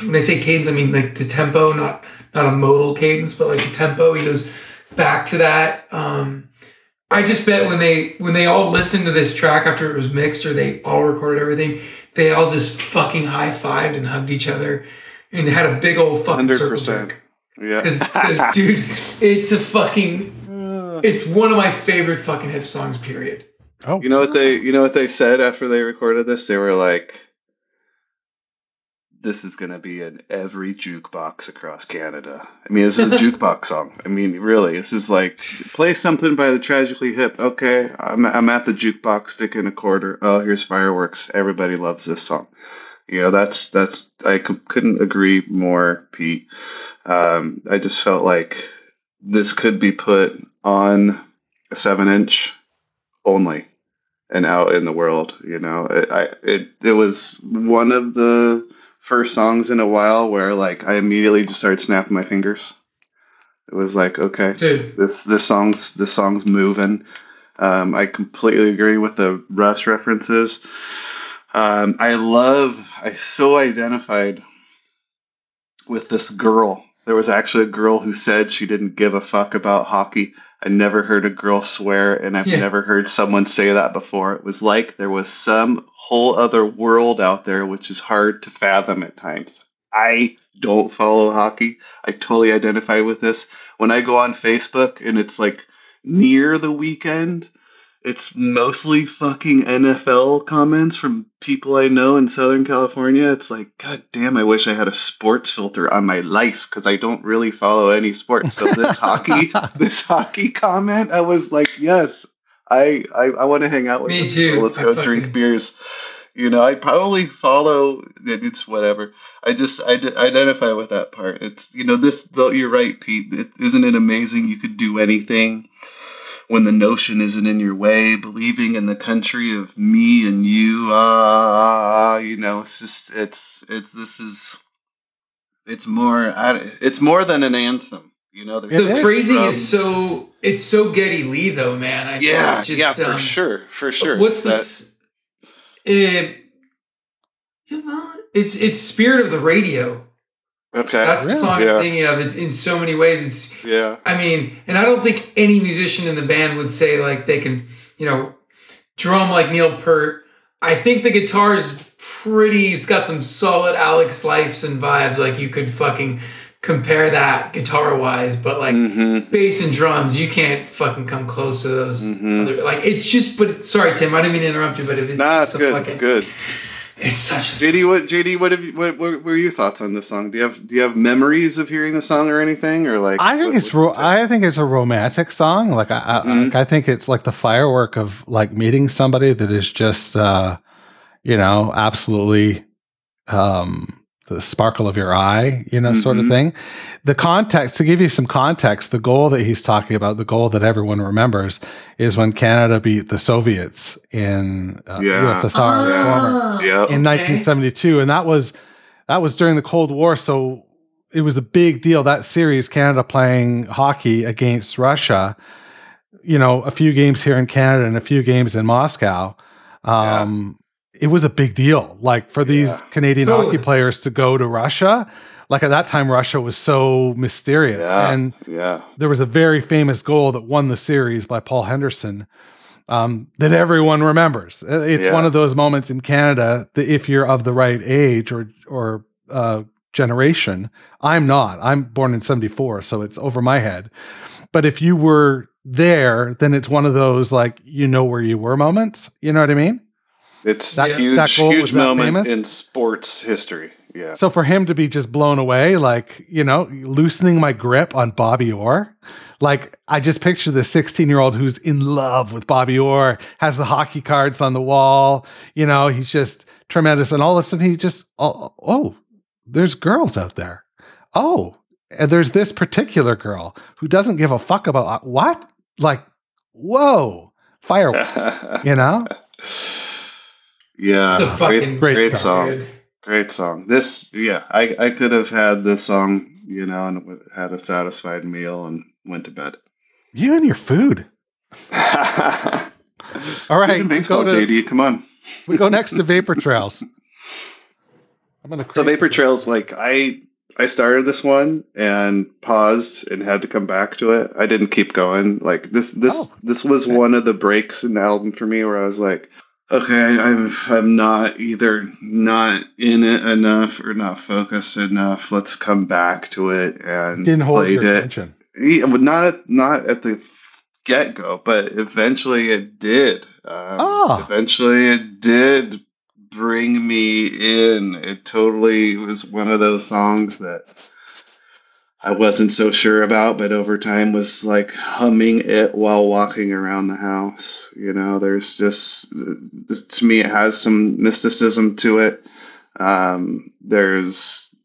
when I say cadence, I mean like the tempo, not a modal cadence, but like a tempo. He goes back to that. I just bet when they all listened to this track after it was mixed, or they all recorded everything, they all just fucking high-fived and hugged each other and had a big old fucking 100%. Circle jerk. Yeah. Because, dude, it's one of my favorite fucking Hip songs, period. Oh. You know what they said after they recorded this? They were like, "This is going to be in every jukebox across Canada." I mean, this is a jukebox song. I mean, really, this is like, play something by the Tragically Hip. Okay, I'm at the jukebox sticking a quarter. Oh, here's Fireworks. Everybody loves this song. You know, that's I couldn't agree more, Pete. I just felt like this could be put on a 7-inch only and out in the world. You know, it was one of the first songs in a while where, like, I immediately just started snapping my fingers. It was like, okay, dude, this song's moving. I completely agree with the Rush references. I so identified with this girl. There was actually a girl who said she didn't give a fuck about hockey. I never heard a girl swear, and I've never heard someone say that before. It was like there was some whole other world out there, which is hard to fathom at times. I don't follow hockey. I totally identify with this. When I go on Facebook and it's like near the weekend, it's mostly fucking NFL comments from people I know in Southern California. It's like, God damn, I wish I had a sports filter on my life, because I don't really follow any sports. So this hockey comment, I was like, yes, I want to hang out with these people. Let's go drink beers. You know, I probably follow. It's whatever. I identify with that part. It's, you know, this. Though you're right, Pete. Isn't it amazing? You could do anything when the notion isn't in your way. Believing in the country of me and you. You know, it's just it's more than an anthem. You know, the phrasing is so, it's so Geddy Lee though, man. For sure. What's this? It's Spirit of the Radio. Okay, that's the song I'm thinking of. It's in so many ways. It's I mean, and I don't think any musician in the band would say like they can, you know, drum like Neil Peart. I think the guitar is pretty. It's got some solid Alex Lifeson vibes. Like, you could fucking compare that guitar wise, but like bass and drums, you can't fucking come close to those. Other, like, it's just, but sorry, Tim, I didn't mean to interrupt you, but it's good. It's such. JD, what were your thoughts on this song? Do you have memories of hearing the song or anything, or like? I think it's a romantic song. Like I think it's like the firework of like meeting somebody that is just absolutely the sparkle of your eye, sort of thing. The context, to give you some context, the goal that he's talking about, the goal that everyone remembers, is when Canada beat the Soviets in USSR in 1972, and that was during the Cold War, so it was a big deal. That series, Canada playing hockey against Russia, a few games here in Canada and a few games in Moscow. It was a big deal, like for these Canadian hockey players to go to Russia. Like at that time, Russia was so mysterious, and there was a very famous goal that won the series by Paul Henderson that everyone remembers. It's one of those moments in Canada that if you're of the right age or generation, I'm not. I'm born in '74, so it's over my head. But if you were there, then it's one of those like where you were moments. You know what I mean? It's a huge moment in sports history. Yeah. So for him to be just blown away, like, loosening my grip on Bobby Orr, like I just picture the 16-year-old who's in love with Bobby Orr, has the hockey cards on the wall, he's just tremendous. And all of a sudden he just, oh, there's girls out there. Oh, and there's this particular girl who doesn't give a fuck about what? Like, whoa, fireworks, Yeah, great song. Great song. This, I could have had this song, and had a satisfied meal and went to bed. You and your food. All right. Baseball, JD, come on. We go next to Vapor Trails. So Vapor Trails, like I started this one and paused and had to come back to it. I didn't keep going. Like this was one of the breaks in the album for me where I was like, okay, I'm not either not in it enough or not focused enough. Let's come back to it and didn't hold your attention. Not at the get go, but eventually it did. Eventually it did bring me in. It totally was one of those songs that I wasn't so sure about, but over time was like humming it while walking around the house. There's just, to me, it has some mysticism to it. There's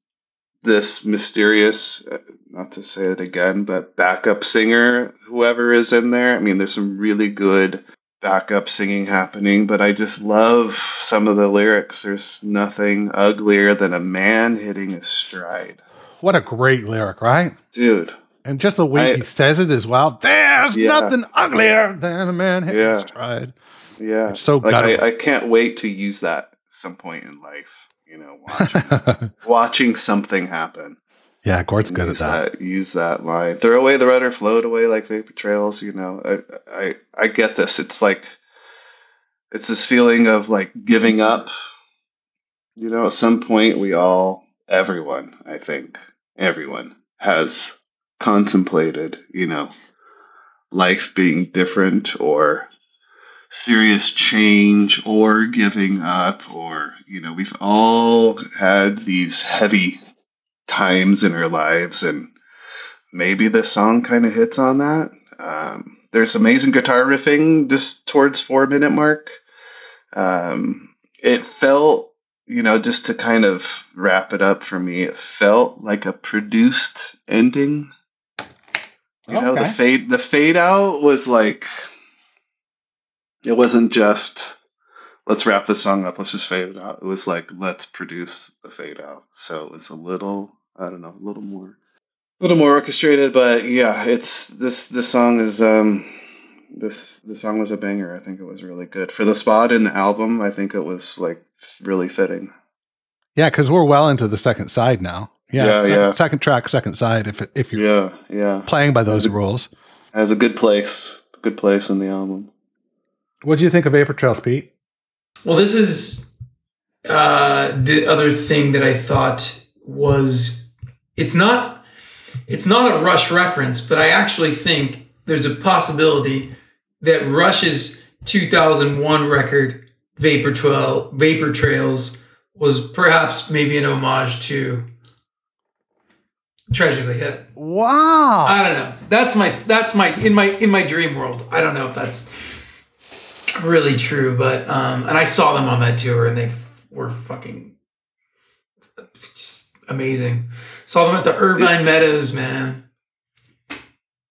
this mysterious, not to say it again, but backup singer, whoever is in there. I mean, there's some really good backup singing happening, but I just love some of the lyrics. There's nothing uglier than a man hitting his stride. What a great lyric, right? Dude. And just the way he says it as well. There's nothing uglier than a man hitting his stride. Yeah. It's so guttural. I can't wait to use that at some point in life, watching something happen. Yeah, Gord's good at that. Use that line. Throw away the rudder, float away like vapor trails, I get this. It's like, it's this feeling of like giving up. At some point we all, everyone has contemplated, life being different or serious change or giving up or, we've all had these heavy times in our lives, and maybe this song kind of hits on that. There's amazing guitar riffing just towards 4-minute mark. It felt, just to kind of wrap it up for me, it felt like a produced ending. The fade out was like, it wasn't just, let's wrap the song up, let's just fade it out. It was like, let's produce the fade out. So it was a little, a little more orchestrated, but yeah, it's this song is, the song was a banger. I think it was really good for the spot in the album. I think it was like really fitting. Yeah, because we're well into the second side now. Second track, second side. If you're playing by those rules, has a good place in the album. What do you think of Vapor Trails, Pete? Well, this is the other thing that I thought was it's not a Rush reference, but I actually think there's a possibility that Rush's 2001 record Vapor Trails was perhaps maybe an homage to Tragically Hip. Wow. I don't know. That's my in my dream world. I don't know if that's really true, but and I saw them on that tour and they were fucking just amazing. Saw them at the Irvine Meadows, man.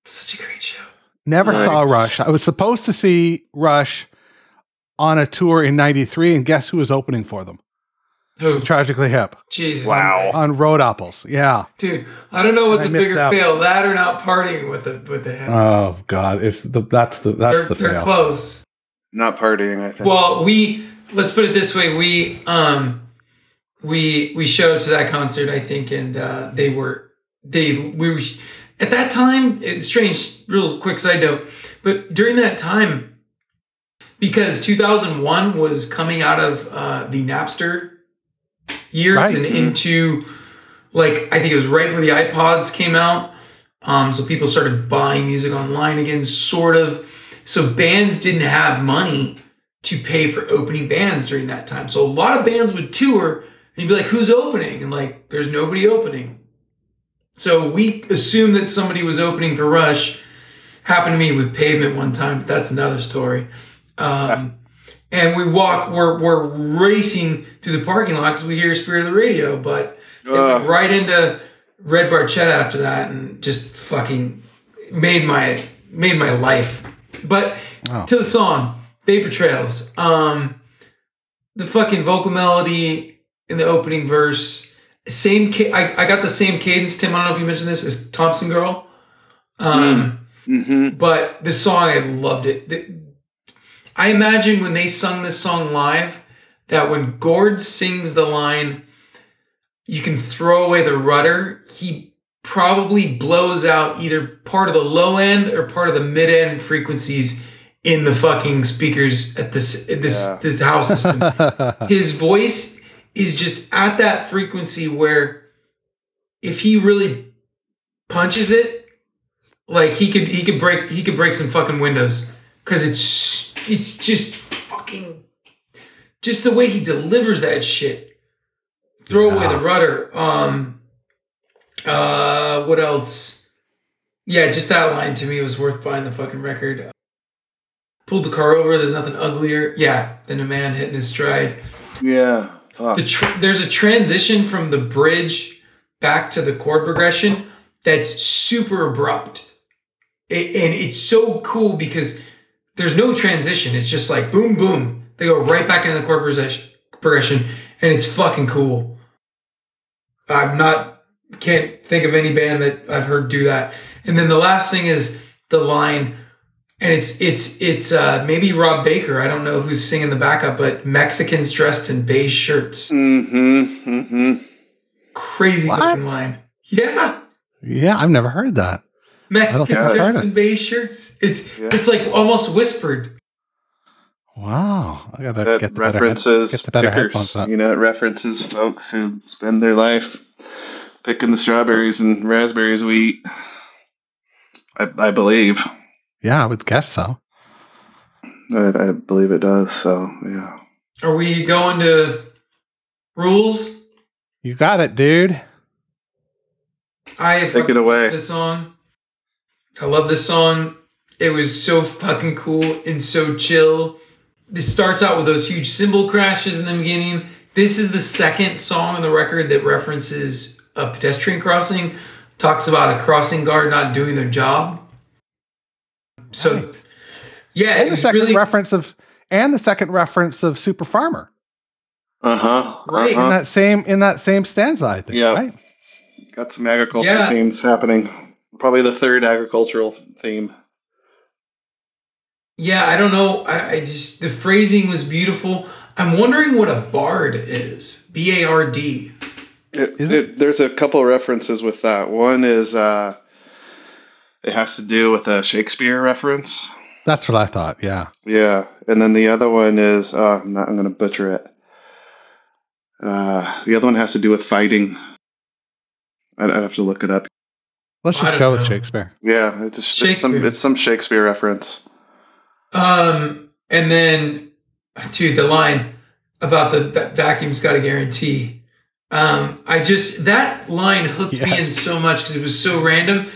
Such a great show. Never saw Rush. I was supposed to see Rush on a tour in '93, and guess who was opening for them? Who? Tragically Hip. Jesus. Wow. On Road Apples. Yeah. Dude, I don't know what's a bigger fail, that or not partying with the Hip. Oh God, that's the fail. They're close. Not partying, I think. Well, let's put it this way: we showed up to that concert, I think, and we were at that time. It's strange. Real quick side note, but during that time. Because 2001 was coming out of the Napster years and into, I think it was right where the iPods came out. So people started buying music online again, sort of. So bands didn't have money to pay for opening bands during that time. So a lot of bands would tour and you'd be like, who's opening? And there's nobody opening. So we assumed that somebody was opening for Rush. Happened to me with Pavement one time, but that's another story. And we're racing through the parking lot because we hear Spirit of the Radio, but it went right into Red Barchetta after that and just fucking made my life. But to the song, Vapor Trails, the fucking vocal melody in the opening verse, I got the same cadence, Tim, I don't know if you mentioned this, as Thompson Girl. Mm-hmm. But this song, I loved it. I imagine when they sung this song live, that when Gord sings the line, you can throw away the rudder, he probably blows out either part of the low end or part of the mid end frequencies in the fucking speakers at this house system. His voice is just at that frequency where if he really punches it, he could break some fucking windows. Because it's just fucking... Just the way he delivers that shit. Throw away the rudder. What else? Yeah, just that line to me was worth buying the fucking record. Pulled the car over, there's nothing uglier. Yeah, than a man hitting his stride. Yeah. Fuck. There's a transition from the bridge back to the chord progression that's super abrupt. And it's so cool because... There's no transition. It's just boom, boom. They go right back into the chord progression, and it's fucking cool. Can't think of any band that I've heard do that. And then the last thing is the line, and it's maybe Rob Baker. I don't know who's singing the backup, but Mexicans dressed in beige shirts. Mm-hmm. Mm-hmm. Crazy fucking line. Yeah. Yeah, I've never heard that. Mexicans dressed in beige shirts. It's almost whispered. Wow. I gotta get references pickers. It references folks who spend their life picking the strawberries and raspberries we eat. I believe. Yeah, I would guess so. I believe it does, so yeah. Are we going to rules? You got it, dude. Take it away. I love this song. It was so fucking cool and so chill. This starts out with those huge cymbal crashes in the beginning. This is the second song on the record that references a pedestrian crossing. Talks about a crossing guard not doing their job. So, and the second reference of Super Farmer. Right. Uh-huh. In that same stanza, I think. Yeah. Right? Got some agriculture themes happening. Probably the third agricultural theme. Yeah, I don't know. I just, the phrasing was beautiful. I'm wondering what a bard is. B-A-R-D. There's a couple of references with that. One is it has to do with a Shakespeare reference. That's what I thought, yeah. Yeah, and then the other one is, I'm going to butcher it. The other one has to do with fighting. I'd have to look it up. Let's just go with Shakespeare. Yeah, it's some Shakespeare reference. And then, dude, the line, about the vacuum's got a guarantee. That line hooked me in so much because it was so random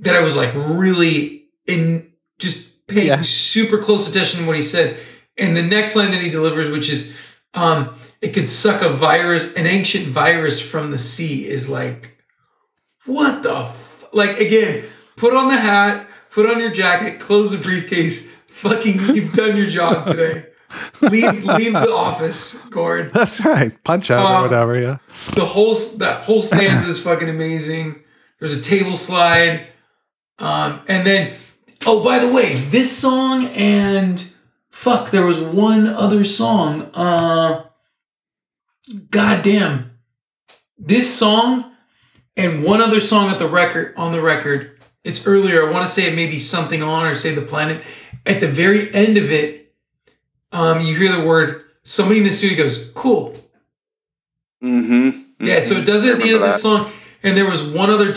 that I was like really in just paying super close attention to what he said. And the next line that he delivers, which is, it could suck a virus, an ancient virus from the sea, is like, what the f-? Like, again, put on the hat, put on your jacket, close the briefcase. Fucking, you've done your job today. Leave the office, Gord. That's right. Punch out or whatever. Yeah. That whole stanza is fucking amazing. There's a table slide, and then by the way, this song and fuck, there was one other song. Goddamn, this song and one other song at the record on the record. It's earlier. I want to say it may be Something On or Save the Planet. At the very end of it. You hear the word, somebody in the studio goes, cool. Mm-hmm. Yeah, so it does it at the end of the song. And there was one other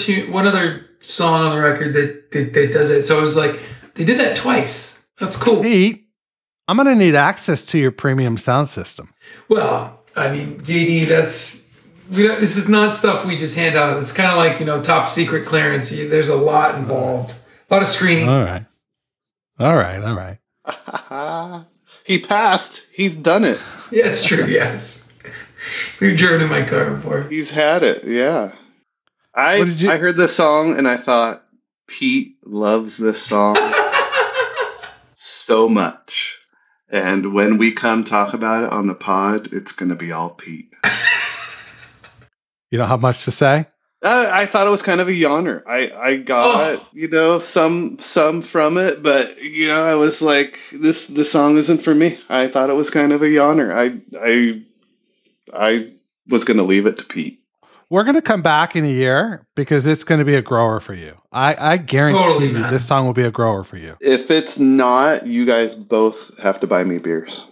song on the record that does it. So it was like, they did that twice. That's cool. Hey, I'm going to need access to your premium sound system. Well, I mean, JD, this is not stuff we just hand out. It's kind of like, top secret clearance. There's a lot involved. A lot of screening. All right. He passed. He's done it. Yeah, it's true. Yes. We've driven in my car before. He's had it. Yeah. I heard this song and I thought, Pete loves this song so much. And when we come talk about it on the pod, it's going to be all Pete. You don't have much to say? I thought it was kind of a yawner. I got some from it, but I was like, this song isn't for me. I thought it was kind of a yawner. I was gonna leave it to Pete. We're gonna come back in a year because it's gonna be a grower for you. I guarantee you this song will be a grower for you. If it's not, you guys both have to buy me beers.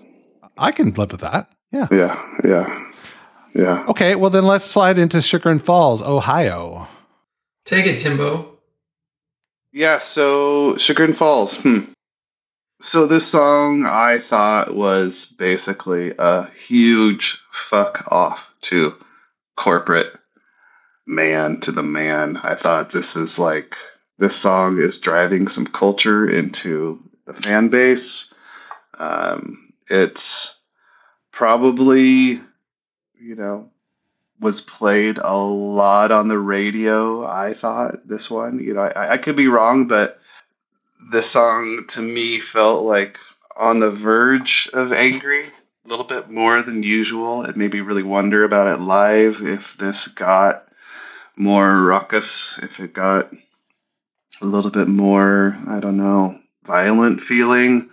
I can live with that. Yeah. Yeah. Yeah. Yeah. Okay, well then let's slide into Chagrin Falls, Ohio. Take it, Timbo. Yeah, so Chagrin Falls. So this song I thought was basically a huge fuck off to corporate man, to the man. I thought this song is driving some culture into the fan base. It's probably... was played a lot on the radio. I thought this one, I could be wrong, but this song to me felt like on the verge of angry, a little bit more than usual. It made me really wonder about it live. If this got more ruckus, if it got a little bit more, violent feeling.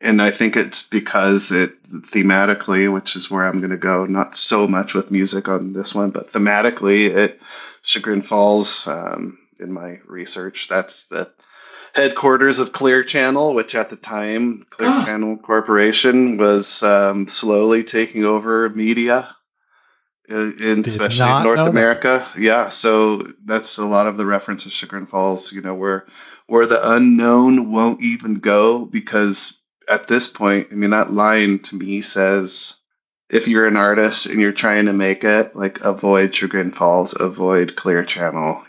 And I think it's because it thematically, which is where I'm going to go, not so much with music on this one, but thematically, Chagrin Falls, in my research, that's the headquarters of Clear Channel, which at the time, Clear Channel Corporation was slowly taking over media, especially in North America. That. Yeah, so that's a lot of the reference of Chagrin Falls, where the unknown won't even go because... At this point, that line to me says, if you're an artist and you're trying to make it, avoid Chagrin Falls, avoid Clear Channel,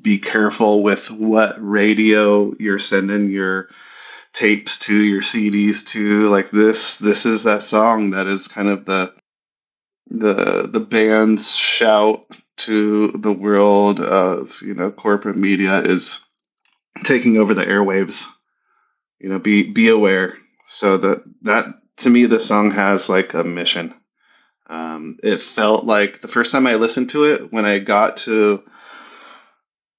be careful with what radio you're sending your tapes to, your CDs to. This is that song that is kind of the band's shout to the world of, corporate media is taking over the airwaves. Be aware. So that to me, the song has a mission. It felt like the first time I listened to it, when I got to,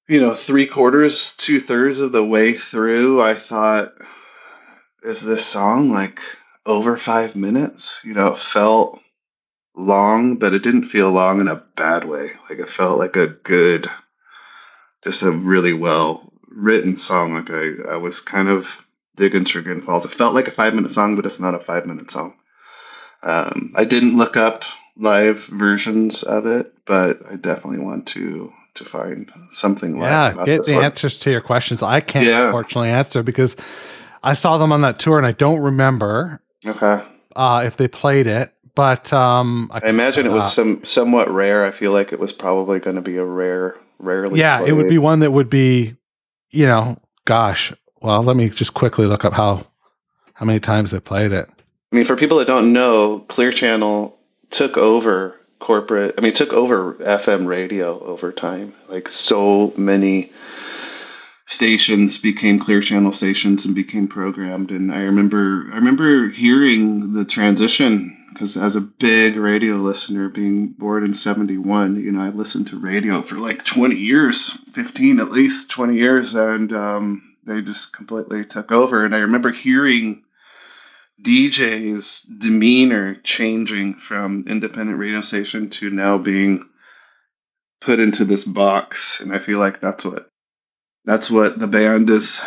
2/3 of the way through, I thought, is this song over 5 minutes? It felt long, but it didn't feel long in a bad way. It felt like a good, just a really well written song. I was kind of digging Chagrin Falls. It felt like a 5-minute song, but it's not a 5-minute song. I didn't look up live versions of it, but I definitely want to find something live. Yeah, about get this the one. Answers to your questions. I can't unfortunately answer because I saw them on that tour and I don't remember. Okay. if they played it, but I imagine it was somewhat rare. I feel like it was probably going to be a rarely played. It would be one that would be, you know, gosh, well, let me just quickly look up how many times they played it. I mean, for people that don't know, Clear Channel took over took over FM radio over time. Like, so many stations became Clear Channel stations and became programmed. And I remember hearing the transition, because as a big radio listener, being born in 71, you know, I listened to radio for like 20 years, 15 at least, 20 years, and they just completely took over. And I remember hearing DJ's demeanor changing from independent radio station to now being put into this box. And I feel like that's what the band is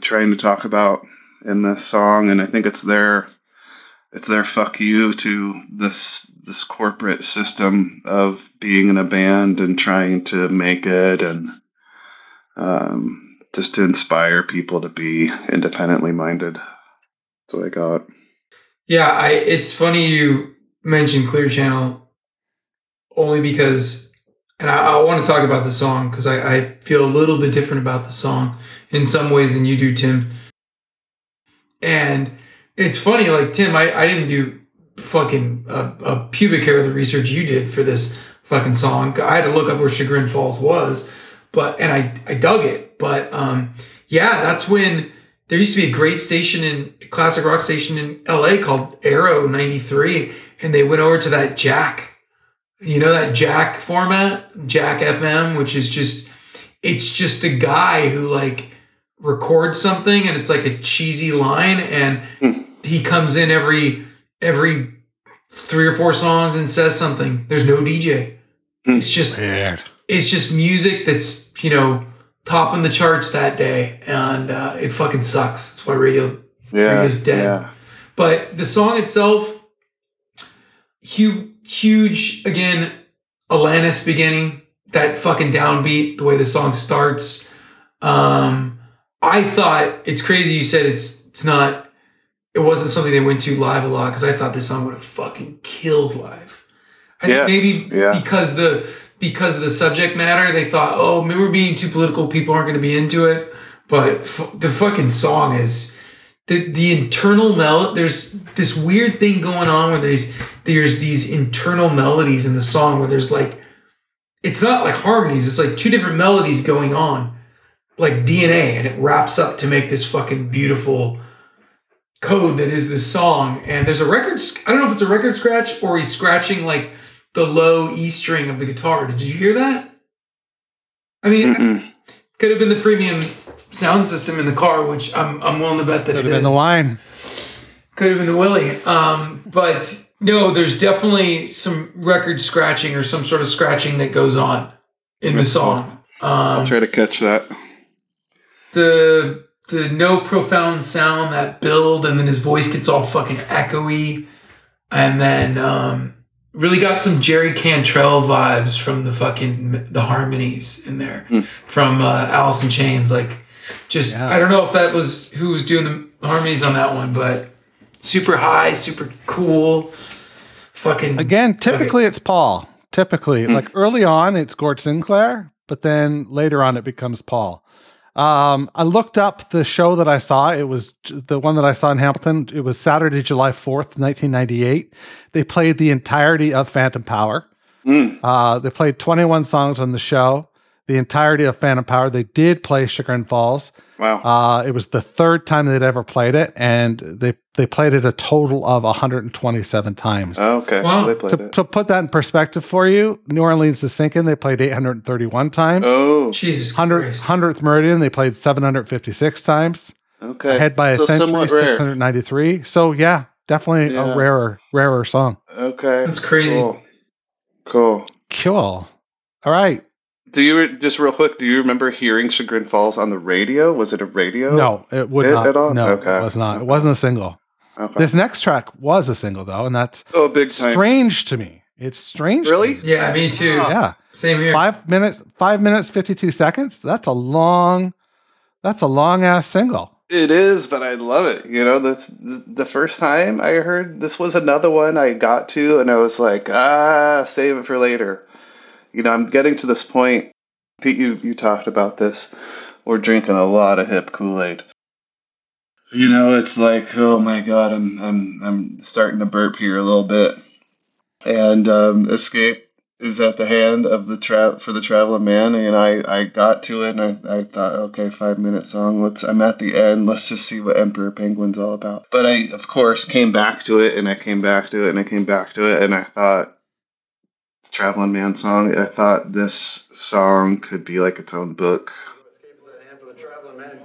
trying to talk about in this song. And I think it's their fuck you to this corporate system of being in a band and trying to make it, and just to inspire people to be independently minded. That's what I got. Yeah, it's funny you mentioned Clear Channel, only because, and I want to talk about the song, because I feel a little bit different about the song in some ways than you do, Tim. And it's funny, like, Tim, I didn't do fucking a pubic hair of the research you did for this fucking song. I had to look up where Chagrin Falls was, and I dug it. But yeah, that's when there used to be a great station classic rock station in LA called Aero 93, and they went over to that Jack. You know, that Jack format, Jack FM, which is just, it's just a guy who like records something and it's like a cheesy line, and he comes in every 3 or 4 songs and says something. There's no DJ. It's just, it's just music that's, you know, topping the charts that day, and it fucking sucks. That's why radio's dead. Yeah. But the song itself, huge again. Alanis beginning, that fucking downbeat, the way the song starts. I thought, it's crazy you said it wasn't something they went to live a lot, because I thought this song would have fucking killed live. I think maybe because of the subject matter, they thought, oh, maybe we're being too political, people aren't going to be into it. But the fucking song is the internal melody. There's this weird thing going on where there's these internal melodies in the song where there's like, it's not like harmonies, it's like two different melodies going on, like DNA, and it wraps up to make this fucking beautiful code that is this song. And there's a record, I don't know if it's a record scratch or he's scratching like the low E string of the guitar. Did you hear that? I mean, could have been the premium sound system in the car, which I'm willing to bet that could have been the line. Could have been the Willie. But no, there's definitely some record scratching or some sort of scratching that goes on in the song. I'll try to catch that. The no profound sound, that build, and then his voice gets all fucking echoey, and then really got some Jerry Cantrell vibes from the fucking the harmonies in there from Alice in Chains. Like, just I don't know if that was who was doing the harmonies on that one, but super high, super cool. Fucking again, typically it's Paul. Typically, like early on, it's Gord Sinclair, but then later on, it becomes Paul. I looked up the show that I saw. It was the one that I saw in Hamilton. It was Saturday, July 4th, 1998. They played the entirety of Phantom Power. They played 21 songs on the show, the entirety of Phantom Power. They did play Chagrin Falls. Wow. It was the third time they'd ever played it, and they played it a total of 127 times. Oh, okay. Wow. Well, to put that in perspective for you, New Orleans to Sinkin', they played 831 times. Oh, Jesus Christ. 100th Meridian, they played 756 times. Okay. Ahead by a century, 693. So, yeah, definitely a rarer song. Okay. That's crazy. Cool. All right. Do you, just real quick, do you remember hearing Chagrin Falls on the radio? Was it a radio? No, it would not. At all? No, okay. It was not. Okay. It wasn't a single. Okay. This next track was a single, though, and that's big time. Strange to me. It's strange. Really? Yeah, me too. Oh. Yeah. Same here. 5 minutes, 52 seconds. That's a long ass single. It is, but I love it. You know, this, the first time I heard this was another one I got to, and I was like, save it for later. You know, I'm getting to this point. Pete, you talked about this. We're drinking a lot of hip Kool-Aid. You know, it's like, oh my God, I'm starting to burp here a little bit. And Escape is at the hand of the Traveling Man, and I got to it, and I thought, okay, 5-minute song. I'm at the end. Let's just see what Emperor Penguin's all about. But I, of course, came back to it, and I came back to it, and I came back to it, and I thought, Traveling Man song. I thought this song could be like its own book. Escape is at hand for the Traveling Man.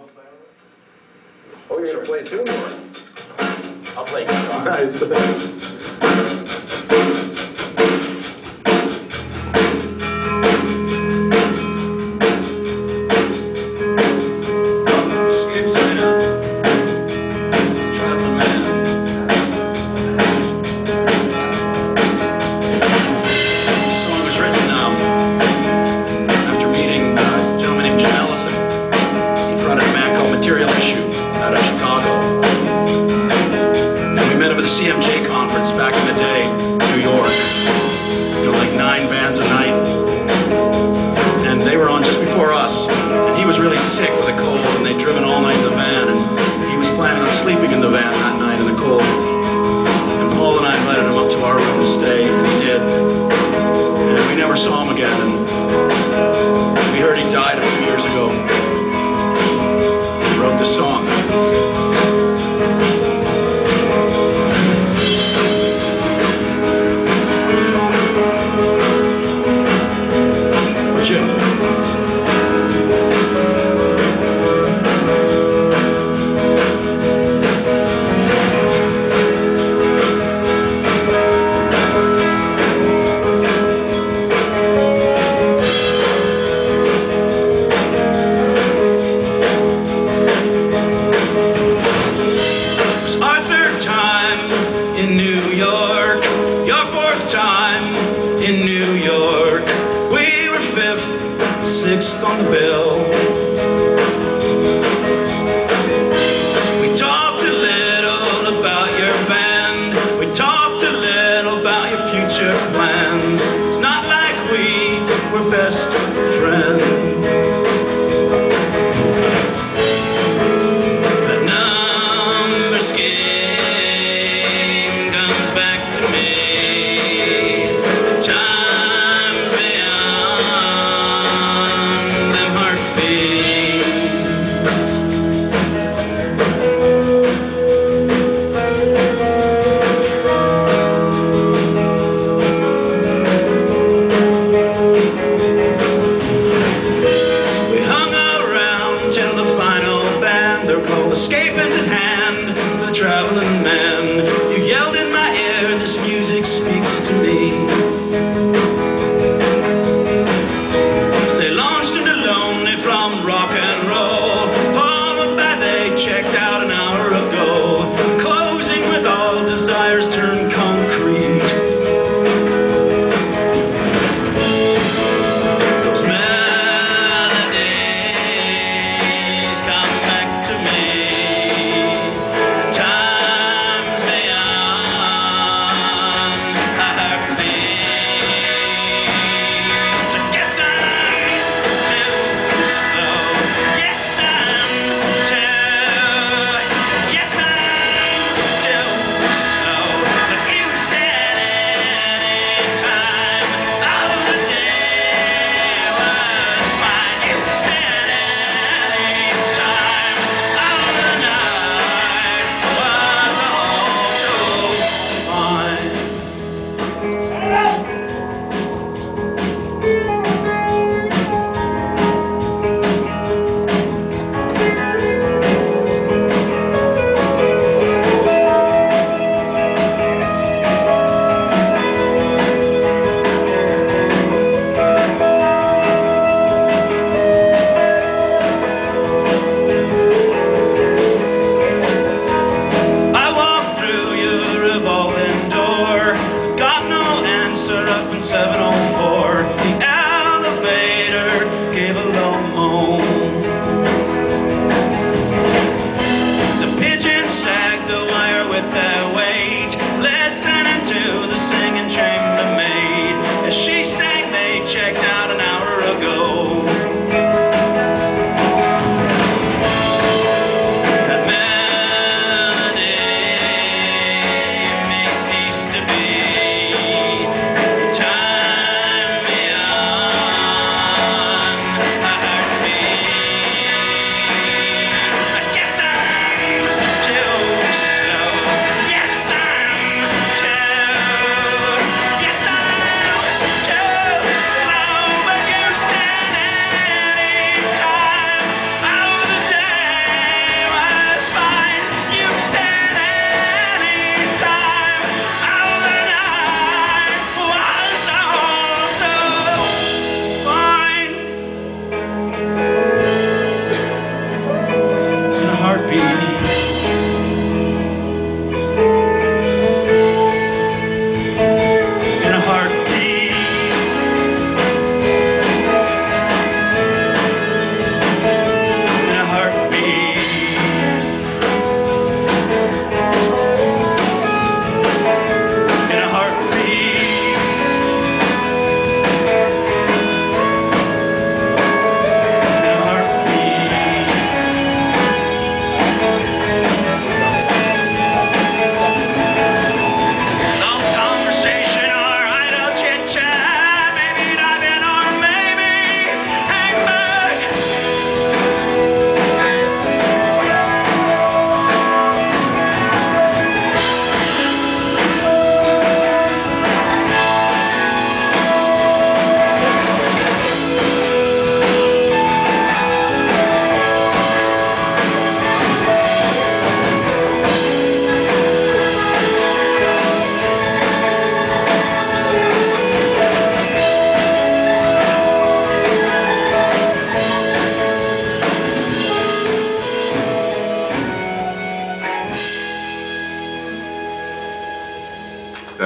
Oh, you're going to play two more? I'll play guitar. Nice.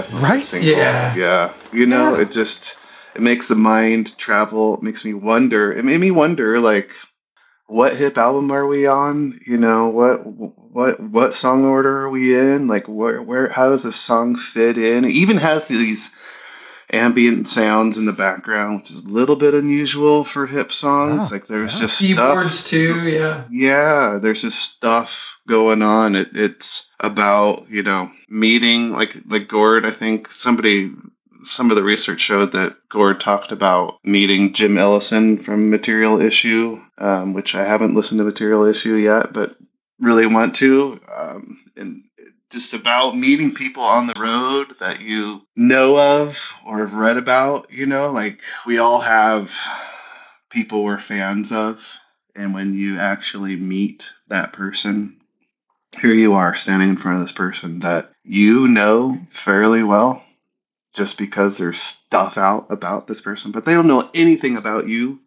death of right? a single. Yeah. Yeah. You know, yeah. It just, it makes the mind travel. It makes me wonder. It made me wonder, like, what hip album are we on? You know, what song order are we in? Like, where how does this song fit in? It even has these ambient sounds in the background, which is a little bit unusual for hip songs. Like there's just keyboards stuff, too. Yeah. There's just stuff going on. It's about, you know, meeting like Gord. I think some of the research showed that Gord talked about meeting Jim Ellison from Material Issue, which I haven't listened to Material Issue yet, but really want to. And just about meeting people on the road that you know of or have read about, you know, like we all have people we're fans of. And when you actually meet that person, here you are standing in front of this person that you know fairly well just because there's stuff out about this person, but they don't know anything about you,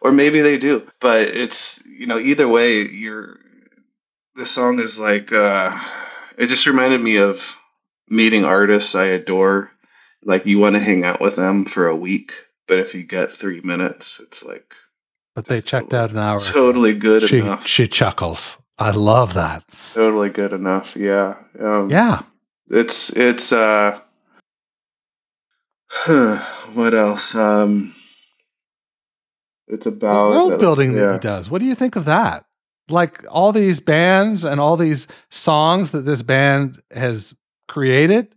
or maybe they do, but it's, you know, either way, the song is like, it just reminded me of meeting artists I adore. Like, you want to hang out with them for a week, but if you get 3 minutes, it's like... But they checked out an hour. Totally good enough. She chuckles. I love that. Totally good enough, yeah. Yeah. It's what else? It's about... The world building that he does. What do you think of that? Like all these bands and all these songs that this band has created.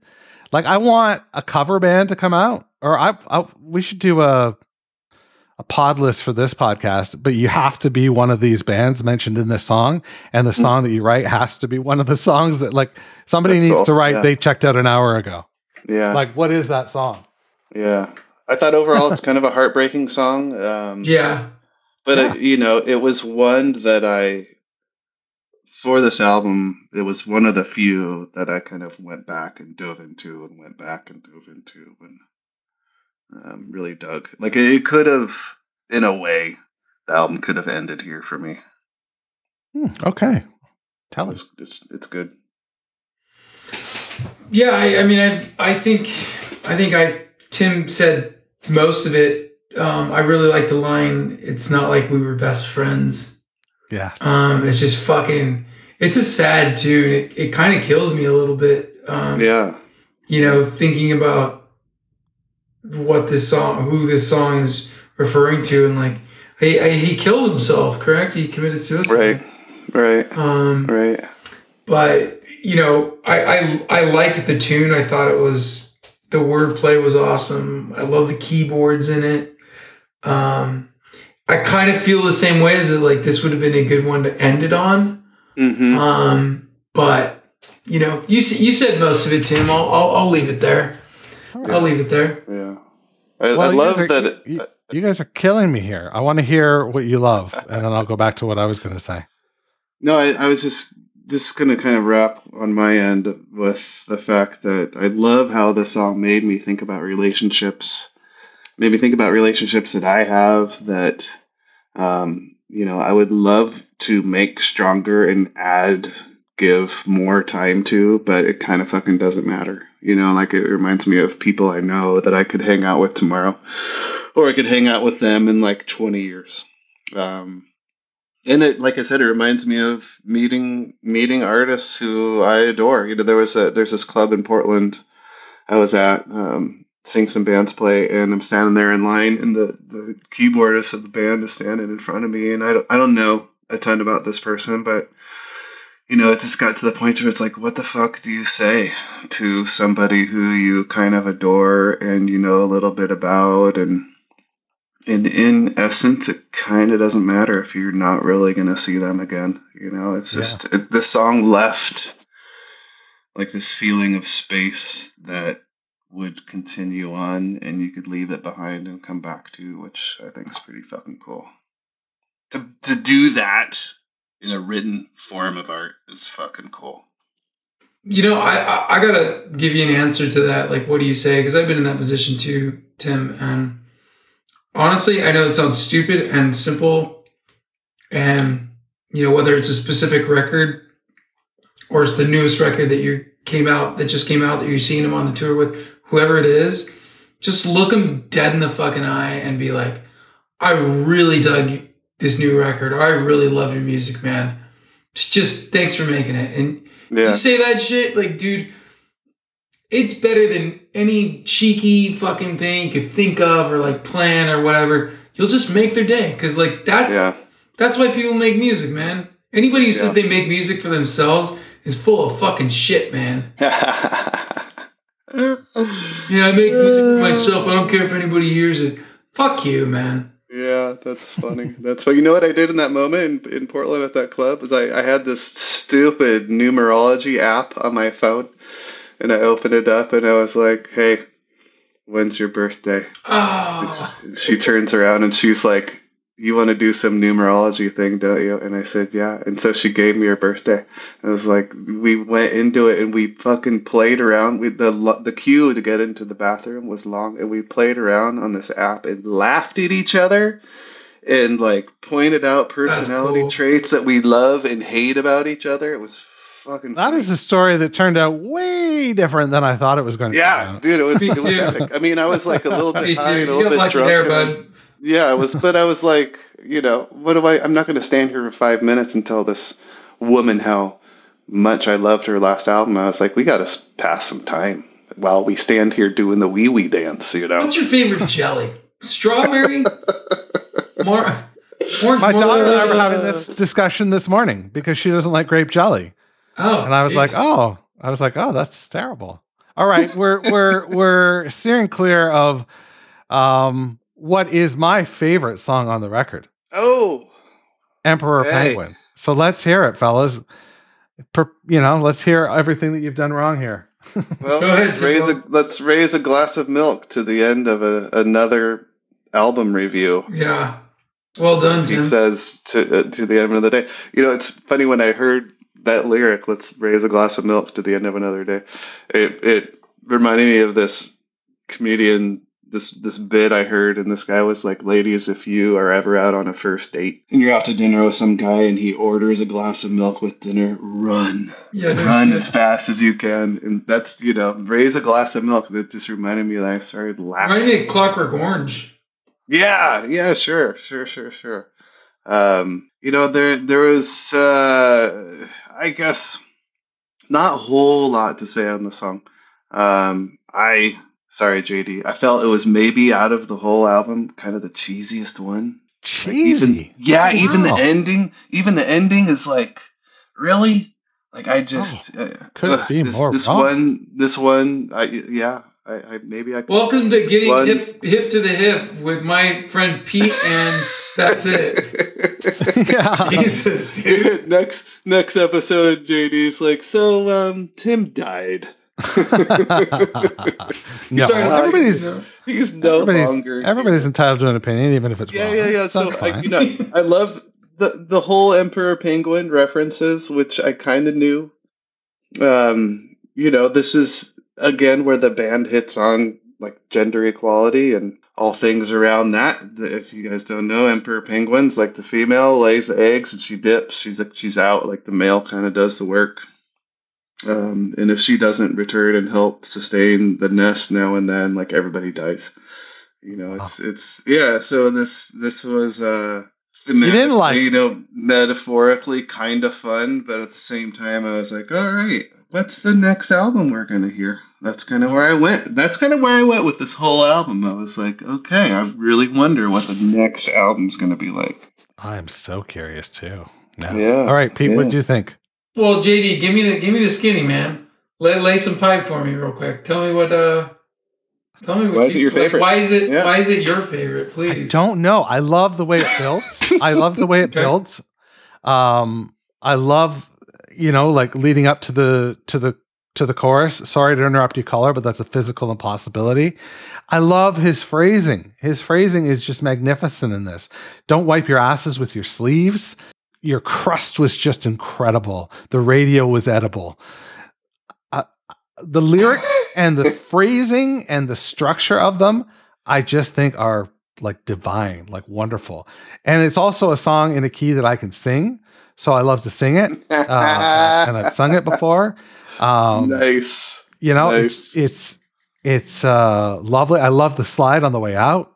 Like I want a cover band to come out, or we should do a pod list for this podcast, but you have to be one of these bands mentioned in this song, and the song that you write has to be one of the songs that like somebody That's needs cool. to write. Yeah. They checked out an hour ago. Yeah. Like what is that song? Yeah. I thought overall it's kind of a heartbreaking song. Yeah. But, you know, it was one that for this album, it was one of the few that I kind of went back and dove into and and really dug. Like, it could have, in a way, the album could have ended here for me. Okay. Tell us. It's good. Yeah, I mean, I think Tim said most of it. I really like the line, it's not like we were best friends. Yeah. It's just it's a sad tune. It kind of kills me a little bit. Yeah. You know, thinking about who this song is referring to, and like, he killed himself, correct? He committed suicide. Right. Right. But, you know, I liked the tune. I thought the wordplay was awesome. I love the keyboards in it. I kind of feel the same way as like this would have been a good one to end it on. Mm-hmm. But you know, you said most of it, Tim. I'll leave it there. Yeah. I'll leave it there. Yeah, I love that. You guys are killing me here. I want to hear what you love, and then I'll go back to what I was going to say. No, I was just going to kind of wrap on my end with the fact that I love how this song made me think about relationships. Made me think about relationships that I have that, you know, I would love to make stronger and give more time to, but it kind of fucking doesn't matter. You know, like it reminds me of people I know that I could hang out with tomorrow, or I could hang out with them in like 20 years. And it, like I said, it reminds me of meeting artists who I adore. You know, there's this club in Portland I was at, seeing some bands play, and I'm standing there in line, and the keyboardist of the band is standing in front of me, and I don't know a ton about this person, but you know, it just got to the point where it's like, what the fuck do you say to somebody who you kind of adore and you know a little bit about, and in essence it kind of doesn't matter if you're not really going to see them again. You know, it's just the song left like this feeling of space that would continue on, and you could leave it behind and come back to, which I think is pretty fucking cool. To do that in a written form of art is fucking cool. You know, I gotta give you an answer to that. Like, what do you say? Because I've been in that position too, Tim. And honestly, I know it sounds stupid and simple, and you know, whether it's a specific record or it's the newest record that you're came out, that just came out, that you're seeing him on the tour with, whoever it is, just look him dead in the fucking eye and be like, I really dug this new record. I really love your music, man. Just thanks for making it. And you say that shit, like, dude, it's better than any cheeky fucking thing you could think of or like plan or whatever. You'll just make their day. Cause like that's why people make music, man. Anybody who says they make music for themselves is full of fucking shit, man. I make music for myself. I don't care if anybody hears it. Fuck you, man. Yeah, that's funny. That's funny. You know what I did in that moment in Portland at that club is I had this stupid numerology app on my phone, and I opened it up and I was like, hey, when's your birthday? Oh. She turns around and she's like, you want to do some numerology thing, don't you? And I said, yeah. And so she gave me her birthday. I was like, we went into it and we fucking played around. The queue to get into the bathroom was long, and we played around on this app and laughed at each other and like pointed out personality traits that we love and hate about each other. It was fucking that funny. Is a story that turned out way different than I thought it was going to. Yeah, dude, it was epic. I mean, I was like a little bit high, a little bit drunk there, bud. Yeah, I was like, you know, I'm not going to stand here for 5 minutes and tell this woman how much I loved her last album. I was like, we got to pass some time while we stand here doing the wee-wee dance, you know. What's your favorite jelly? Strawberry? My daughter and I were having this discussion this morning because she doesn't like grape jelly. Oh, and I was like, oh, that's terrible. All right, we're steering clear of, what is my favorite song on the record? Oh, Emperor Penguin. So let's hear it, fellas. Let's hear everything that you've done wrong here. Well, let's raise a glass of milk to the end of another album review. Yeah, well done, Tim. He says to the end of the day. You know, it's funny when I heard that lyric, "Let's raise a glass of milk to the end of another day," it reminded me of this comedian. This bit I heard, and this guy was like, ladies, if you are ever out on a first date and you're out to dinner with some guy and he orders a glass of milk with dinner, run as fast as you can. And that's, you know, raise a glass of milk. That just reminded me that I started laughing. Reminded me of Clockwork Orange. Yeah, sure. You know, there was, I guess, not a whole lot to say on the song. Sorry, JD. I felt it was maybe out of the whole album, kind of the cheesiest one. Cheesy. Like even the ending. Even the ending is like, really? Like I just couldn't be more wrong. This one. I maybe I. Could Welcome to getting hip to the hip with my friend Pete, and that's it. Yeah. Jesus, dude. Next episode, JD's like, so Tim died. Everybody's entitled to an opinion, even if it's wrong. Yeah. So I love the whole Emperor Penguin references, which I kind of knew. You know, this is again where the band hits on like gender equality and all things around that. If you guys don't know, Emperor Penguins, like the female lays the eggs and she dips. She's like she's out. Like the male kind of does the work. And if she doesn't return and help sustain the nest now and then, like everybody dies, you know, it's yeah. So this was, metaphorically kind of fun, but at the same time I was like, all right, what's the next album we're going to hear? That's kind of where I went. That's kind of where I went with this whole album. I was like, okay, I really wonder what the next album's going to be like. I am so curious too. No. Yeah. All right, Pete, what do you think? Well, JD, give me the skinny, man. Lay some pipe for me real quick. Tell me what. Why is it your favorite? Why is it your favorite? Please. I don't know. I love the way it builds. I love the way it builds. I love, you know, like leading up to the chorus. Sorry to interrupt you, caller, but that's a physical impossibility. I love his phrasing. His phrasing is just magnificent in this. Don't wipe your asses with your sleeves. Your crust was just incredible. The radio was edible. The lyrics and the phrasing and the structure of them, I just think are like divine, like wonderful. And it's also a song in a key that I can sing. So I love to sing it. And I've sung it before. Nice. You know, nice. It's lovely. I love the slide on the way out.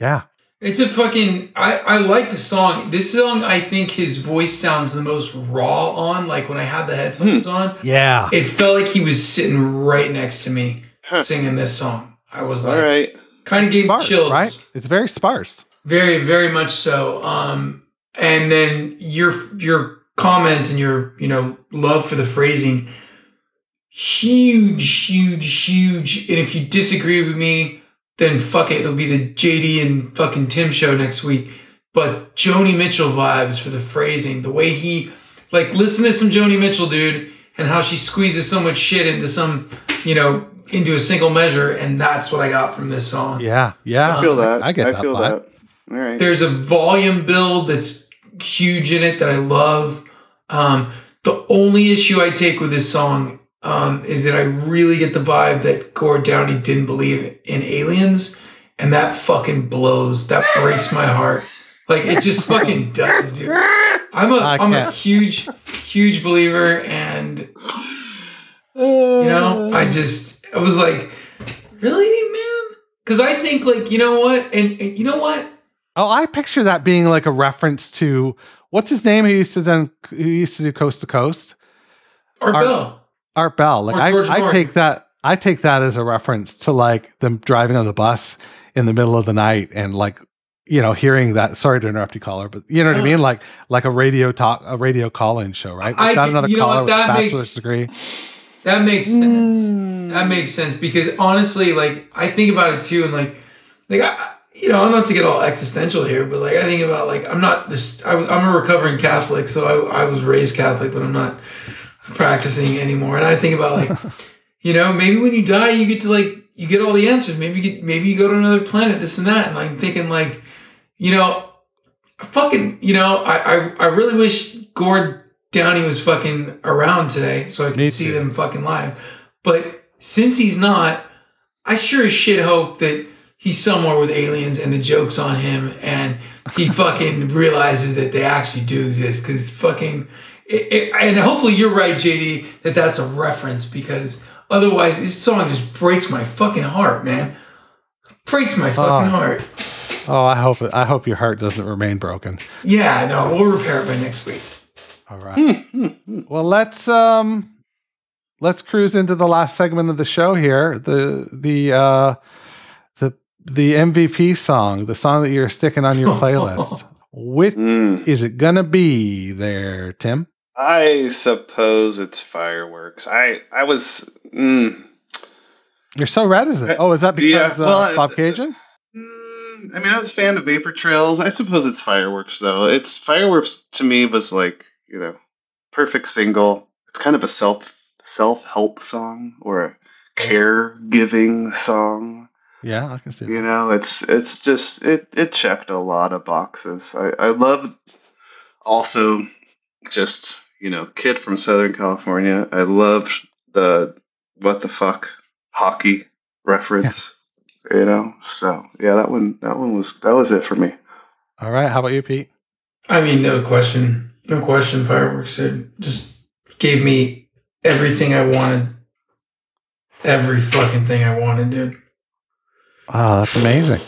Yeah. It's a fucking, I like the song. This song, I think his voice sounds the most raw on, like when I had the headphones on. Yeah. It felt like he was sitting right next to me singing this song. I was like, all right. Kind of gave sparse, chills. Right? It's very sparse. Very, very much so. And then your comment and your, you know, love for the phrasing, huge, huge, huge. And if you disagree with me, then fuck it. It'll be the JD and fucking Tim show next week. But Joni Mitchell vibes for the phrasing. The way he, like, listen to some Joni Mitchell, dude, and how she squeezes so much shit into some, you know, into a single measure. And that's what I got from this song. Yeah. Yeah. I feel that. I get that. I feel that. All right. There's a volume build that's huge in it that I love. The only issue I take with this song is that I really get the vibe that Gord Downie didn't believe in aliens, and that fucking blows. That breaks my heart. Like, it just fucking does, dude. I'm a huge, huge believer, and you know, I was like, really, man? Because I think, like, you know what, and you know what? Oh, I picture that being like a reference to what's his name who used to do Coast to Coast, Art Bell. Like, I take that as a reference to, like, them driving on the bus in the middle of the night and, like, you know, hearing that. Sorry to interrupt you, caller, but you know what I mean? Like a radio call-in show, right? That makes sense. That makes sense because honestly, like, I think about it too, and like I, you know, I'm not to get all existential here, but like I think about, like, I'm not this. I'm a recovering Catholic, so I was raised Catholic, but I'm not practicing anymore. And I think about, like, you know, maybe when you die, you get to, like, you get all the answers. Maybe you go to another planet, this and that. And I'm thinking, like, you know, fucking, you know, I really wish Gord Downie was fucking around today so I could see them fucking live. But since he's not, I sure as shit hope that he's somewhere with aliens and the joke's on him and he fucking realizes that they actually do exist, because fucking... and hopefully you're right, JD, that that's a reference, because otherwise this song just breaks my fucking heart, man. Breaks my fucking heart. Oh, I hope your heart doesn't remain broken. Yeah, no, we'll repair it by next week. All right. Well, let's cruise into the last segment of the show here. The MVP song, the song that you're sticking on your playlist. Which is it gonna be there, Tim? I suppose it's Fireworks. I was. You're so reticent. Oh, is that because Bobcaygeon? I mean, I was a fan of Vapor Trails. I suppose it's Fireworks, though. It's Fireworks to me was, like, you know, perfect single. It's kind of a self-help song or a caregiving song. Yeah, I can see that. You know, it's just it checked a lot of boxes. I love also just, you know, kid from Southern California. I loved the what the fuck hockey reference. Yeah. You know? So yeah, that was it for me. All right, how about you, Pete? I mean, no question, Fireworks, it just gave me everything I wanted. Every fucking thing I wanted, dude. Oh, that's amazing.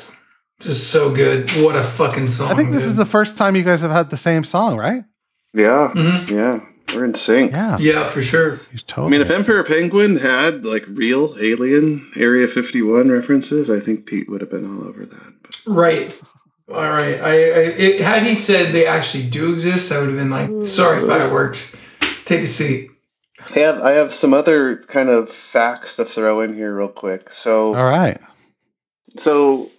Just so good. What a fucking song. I think this is the first time you guys have had the same song, right? Yeah. Mm-hmm. Yeah. We're in sync. Yeah. Yeah, for sure. Totally, I mean, if Emperor Penguin had, like, real alien Area 51 references, I think Pete would have been all over that. But. Right. All right. Had he said they actually do exist, I would have been like, sorry, Fireworks. Take a seat. I have some other kind of facts to throw in here real quick. So. All right. So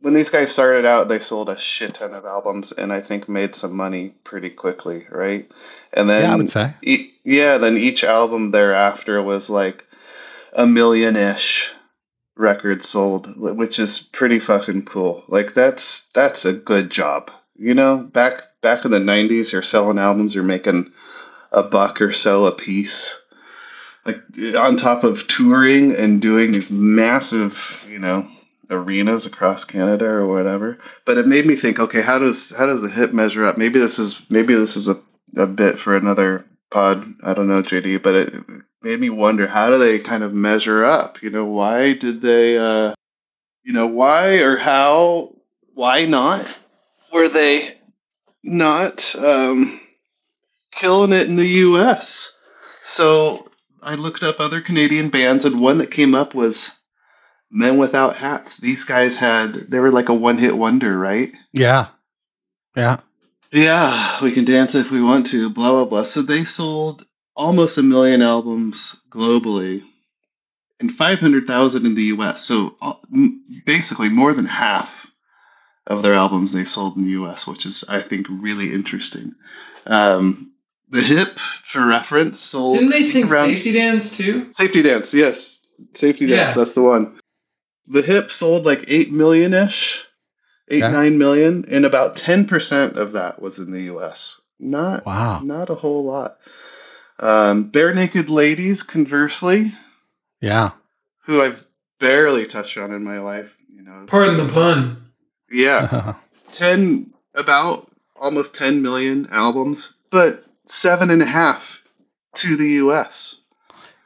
when these guys started out, they sold a shit ton of albums and I think made some money pretty quickly, right? And then yeah, I would say. Then each album thereafter was like a million-ish records sold, which is pretty fucking cool. Like that's a good job. You know, back in the 90s, you're selling albums, you're making $1 or so a piece. Like on top of touring and doing these massive, you know, arenas across Canada or whatever. But it made me think, okay, how does the hip measure up? Maybe this is a bit for another pod. I don't know, JD, but it made me wonder, how do they kind of measure up? You know, why did they, you know, why or how, why not? Were they not killing it in the U.S.? So I looked up other Canadian bands, and one that came up was Men Without Hats. These guys had, they were like a one-hit wonder, right? Yeah. Yeah. Yeah, We Can Dance If We Want To, blah, blah, blah. So they sold almost 1 million albums globally and 500,000 in the U.S. So basically more than half of their albums they sold in the U.S., which is, I think, really interesting. The Hip, for reference, sold... Didn't they sing Safety Dance, too? Safety Dance, yes. Safety Dance, yeah. That's the one. The Hip sold like 8 million-ish. 9 million, and about 10% of that was in the U.S. Not a whole lot. Bare Naked Ladies, conversely, who I've barely touched on in my life, you know. Pardon the pun. Yeah, almost 10 million albums, but 7.5 to the U.S.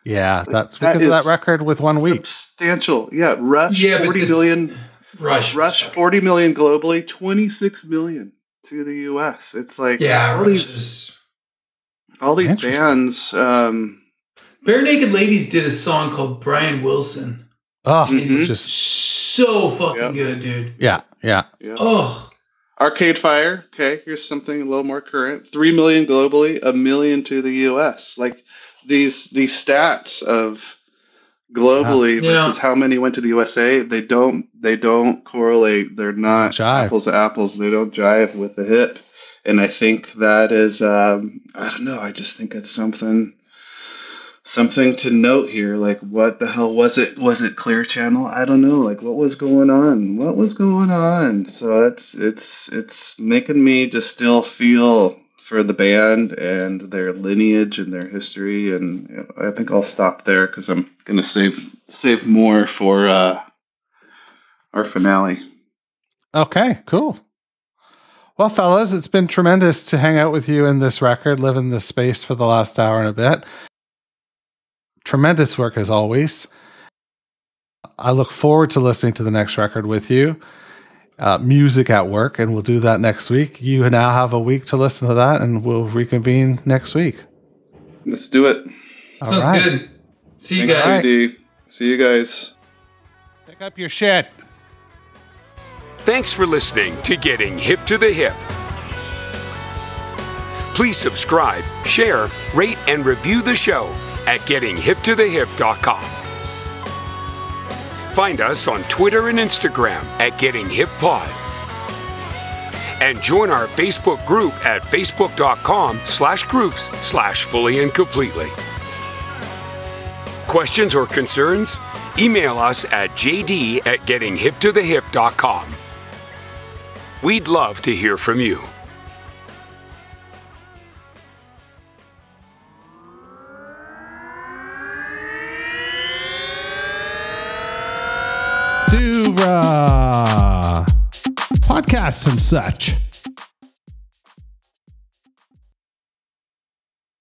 Yeah, that's because of that record with 1 week. Substantial, yeah. Rush, 40 million. Rush, 40 million globally, 26 million to the U.S. It's like all these bands. Bare Naked Ladies did a song called Brian Wilson. Oh, it's just so fucking good, dude. Yeah. Oh, Arcade Fire. Okay, here's something a little more current. 3 million globally, 1 million to the U.S. Like these stats of globally versus how many went to the USA, they don't correlate. They're not jive. Apples to apples. They don't jive with the Hip. And I think that is I don't know, I just think it's something to note here. Like, what the hell was it? Was it Clear Channel? I don't know. Like, what was going on? So it's making me just still feel for the band and their lineage and their history, and you know, I think I'll stop there because I'm gonna save more for our finale. Okay, cool. Well, fellas, it's been tremendous to hang out with you in this record, live in this space for the last hour and a bit. Tremendous work as always. I look forward to listening to the next record with you. Music at Work, and we'll do that next week. You now have a week to listen to that, and we'll reconvene next week. Let's do it. Sounds good. See you guys. Right. See you guys. Pick up your shit. Thanks for listening to Getting Hip to the Hip. Please subscribe, share, rate, and review the show at gettinghiptothehip.com. Find us on Twitter and Instagram at Getting Hip Pod. And join our Facebook group at facebook.com/groups/fully and completely. Questions or concerns? Email us at jd@gettinghiptothehip.com. We'd love to hear from you. Podcasts and such.